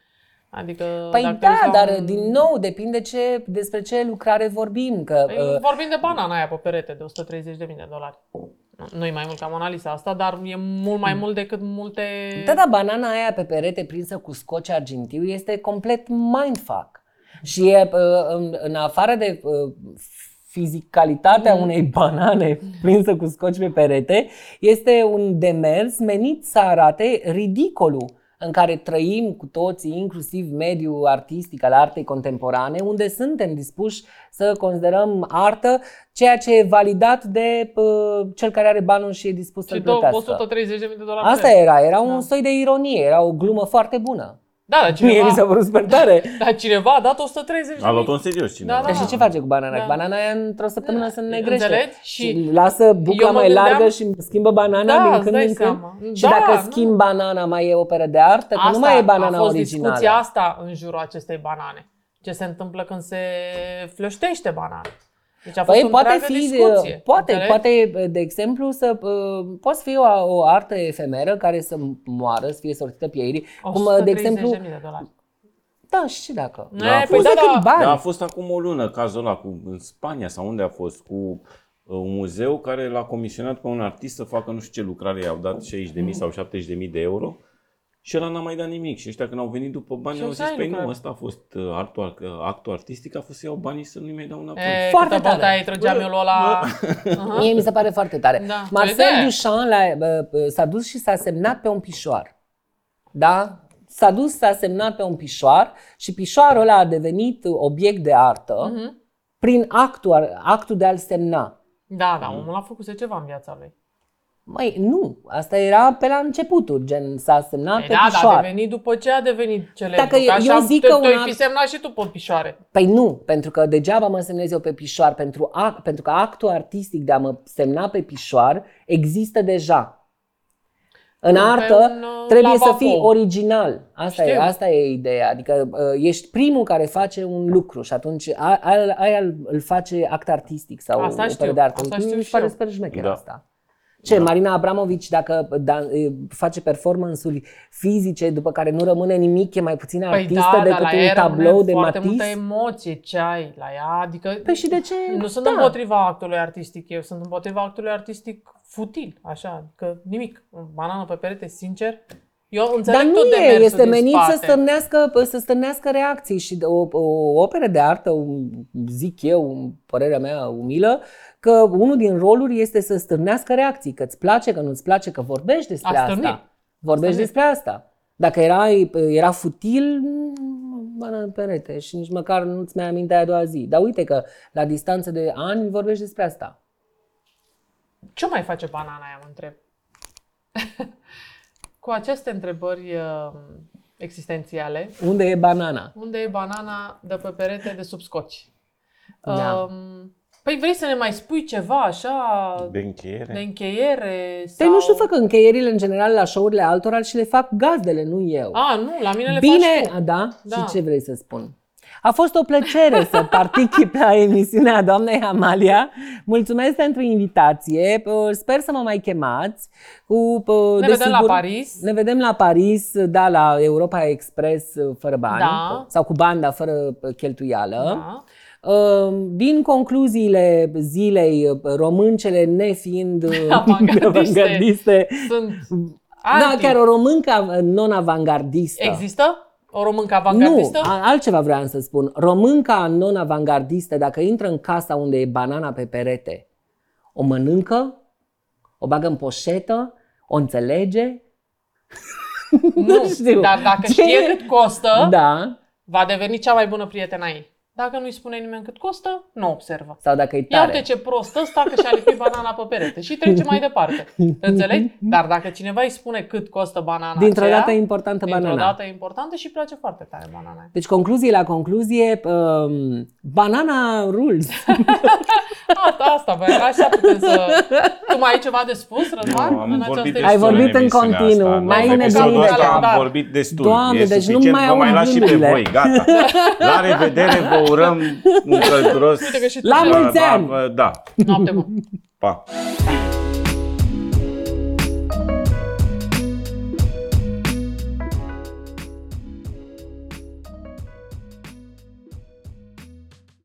Adică, păi da, dar un... din nou depinde ce, despre ce lucrare vorbim. Că, păi, uh... vorbim de banana aia pe perete de o sută treizeci de mii de dolari. Nu e mai mult ca Mona Lisa asta, dar e mult mai mult decât multe... Da, da, banana aia pe perete prinsă cu scoci argintiu este complet mindfuck. Și e, uh, în, în afară de... Uh, fizicalitatea unei banane prinsă cu scoci pe perete este un demers menit să arate ridicolul în care trăim cu toții, inclusiv mediul artistic al artei contemporane, unde suntem dispuși să considerăm artă ceea ce e validat de pă, cel care are banul și e dispus să-l plătească. o sută treizeci de mii de dolari. Asta era, era un da. soi de ironie, era o glumă foarte bună. Da, dar cineva... Mie mi s-a părut super tare. Dar cineva a dat o sută treizeci de mii. A luat-o în serios cineva. Da, da. Și ce face cu banana? Da. Banana aia într-o săptămână da. se negrește. Înțelegi? Și lasă buca mai gândeam... largă și schimbă banana da, din când în când. Da, și dacă da, schimb nu. banana mai e operă de artă, asta, că nu mai e banana originală. A fost originală. Discuția asta în jurul acestei banane. Ce se întâmplă când se flăștește banana. Deci a fost păi, poate fi discuție, poate, poate, de exemplu, să uh, poate fi o, o artă efemeră care să moară, să fie sortită pieirii. Cum, de exemplu, o sută treizeci de mii de dolari. Da, și ce dacă? Da, a, păi fost, da, da. Da, a fost acum o lună cazul ăla cu, în Spania sau unde a fost, cu uh, un muzeu care l-a comisionat pe un artist să facă nu știu ce lucrare, i-au dat șaizeci de mii sau șaptezeci de mii de euro. Și ăla n-a mai dat nimic și ăștia când au venit după bani au zis, păi nu, ăsta a fost actul, actul artistic, a fost să iau banii să nu-i mai dau înapoi. E, foarte tare! Ai, trăgeam eu la... uh-huh. Mie mi se pare foarte tare. Da. Marcel Duchamp s-a dus și s-a semnat pe un pișoar. Da? S-a dus, s-a semnat pe un pișoar și pișoarul ăla a devenit obiect de artă uh-huh. prin actul, actul de a-l semna. Da, da, omul a făcut ceva în viața lui. Mai nu, asta era pe la începuturi, gen s-a semnat pe pișoare. Da, dar a devenit după ce a devenit celebru, că așa te-ai una... fi semnat și tu pe pișoare. Păi nu, pentru că degeaba mă semnez eu pe pișoar, pentru, act, pentru că actul artistic de a mă semna pe pișoar există deja. În artă trebuie să fii original, asta e, asta e ideea, adică ești primul care face un lucru și atunci aia îl face act artistic sau asta știu, de artă. Asta știu, mi se pare super șmecher asta. Ce, da. Marina Abramovici, dacă da, face performance-uri fizice după care nu rămâne nimic, e mai puțin artistă păi da, decât un tablou de Matisse? Păi da, la ea multă emoție ce ai la ea, adică păi și de ce? Nu sunt da. împotriva actului artistic, eu sunt împotriva actului artistic futil, așa, că nimic, banană pe perete, sincer. Eu dar nu e, este menit să stârnească, să stârnească reacții și o, o operă de artă, zic eu, părerea mea umilă, că unul din roluri este să stârnească reacții, că îți place, că nu-ți place, că vorbești despre asta. Vorbești despre asta. Dacă era, era futil, bană perete și nici măcar nu-ți mai amintea a doua zi. Dar uite că la distanță de ani vorbești despre asta. Ce mai face banana aia, mă întreb? Cu aceste întrebări uh, existențiale. Unde e banana? Unde e banana de pe perete de sub scoci? Da. Uh, păi vrei să ne mai spui ceva așa? De încheiere? De încheiere sau... Păi nu știu, fac încheierile în general la show-urile altora și le fac gazdele, nu eu. A, nu, la mine le Bine, faci tu. Bine, da? da? Și ce vrei să spun? A fost o plăcere să particip la emisiunea doamnei Amalia. Mulțumesc pentru invitație. Sper să mă mai chemați. Cu, ne desigur, vedem la Paris. Ne vedem la Paris, da, la Europa Express fără bani, da. Sau cu banda fără cheltuială. Da. Din concluziile zilei, româncele nefiind avangardiste, sunt da, chiar o româncă non-avangardistă. Există? O româncă avangardistă? Nu, altceva vreau să spun. Românca non-avangardistă, dacă intră în casa unde e banana pe perete, o mănâncă, o bagă în poșetă, o înțelege. Nu, nu știu. Dar dacă ce... știe cât costă, da. Va deveni cea mai bună prietena ei. Dacă nu-i spune nimeni cât costă, nu observă. Sau dacă e tare. Ia uite ce prost ăsta că și-a lipit banana pe perete și trece mai departe. Înțelegi? Dar dacă cineva îi spune cât costă banana dintr-o aceea, dată e importantă banana. Dintr-o dată e importantă și place foarte tare banana. Deci concluzie la concluzie, um, banana rules. Asta, asta, bă, așa putem să... Tu mai ai ceva de spus, Răzvan? Nu, am vorbit destul. Ai vorbit în continuu. Asta. Mai în episodul ăsta am vorbit destul. Doamne, e deci suficient, nu mai vă mai las și pe voi. Gata. La revedere, vă urăm un călduros. La mulți ani! Da. Noapte bună! Pa!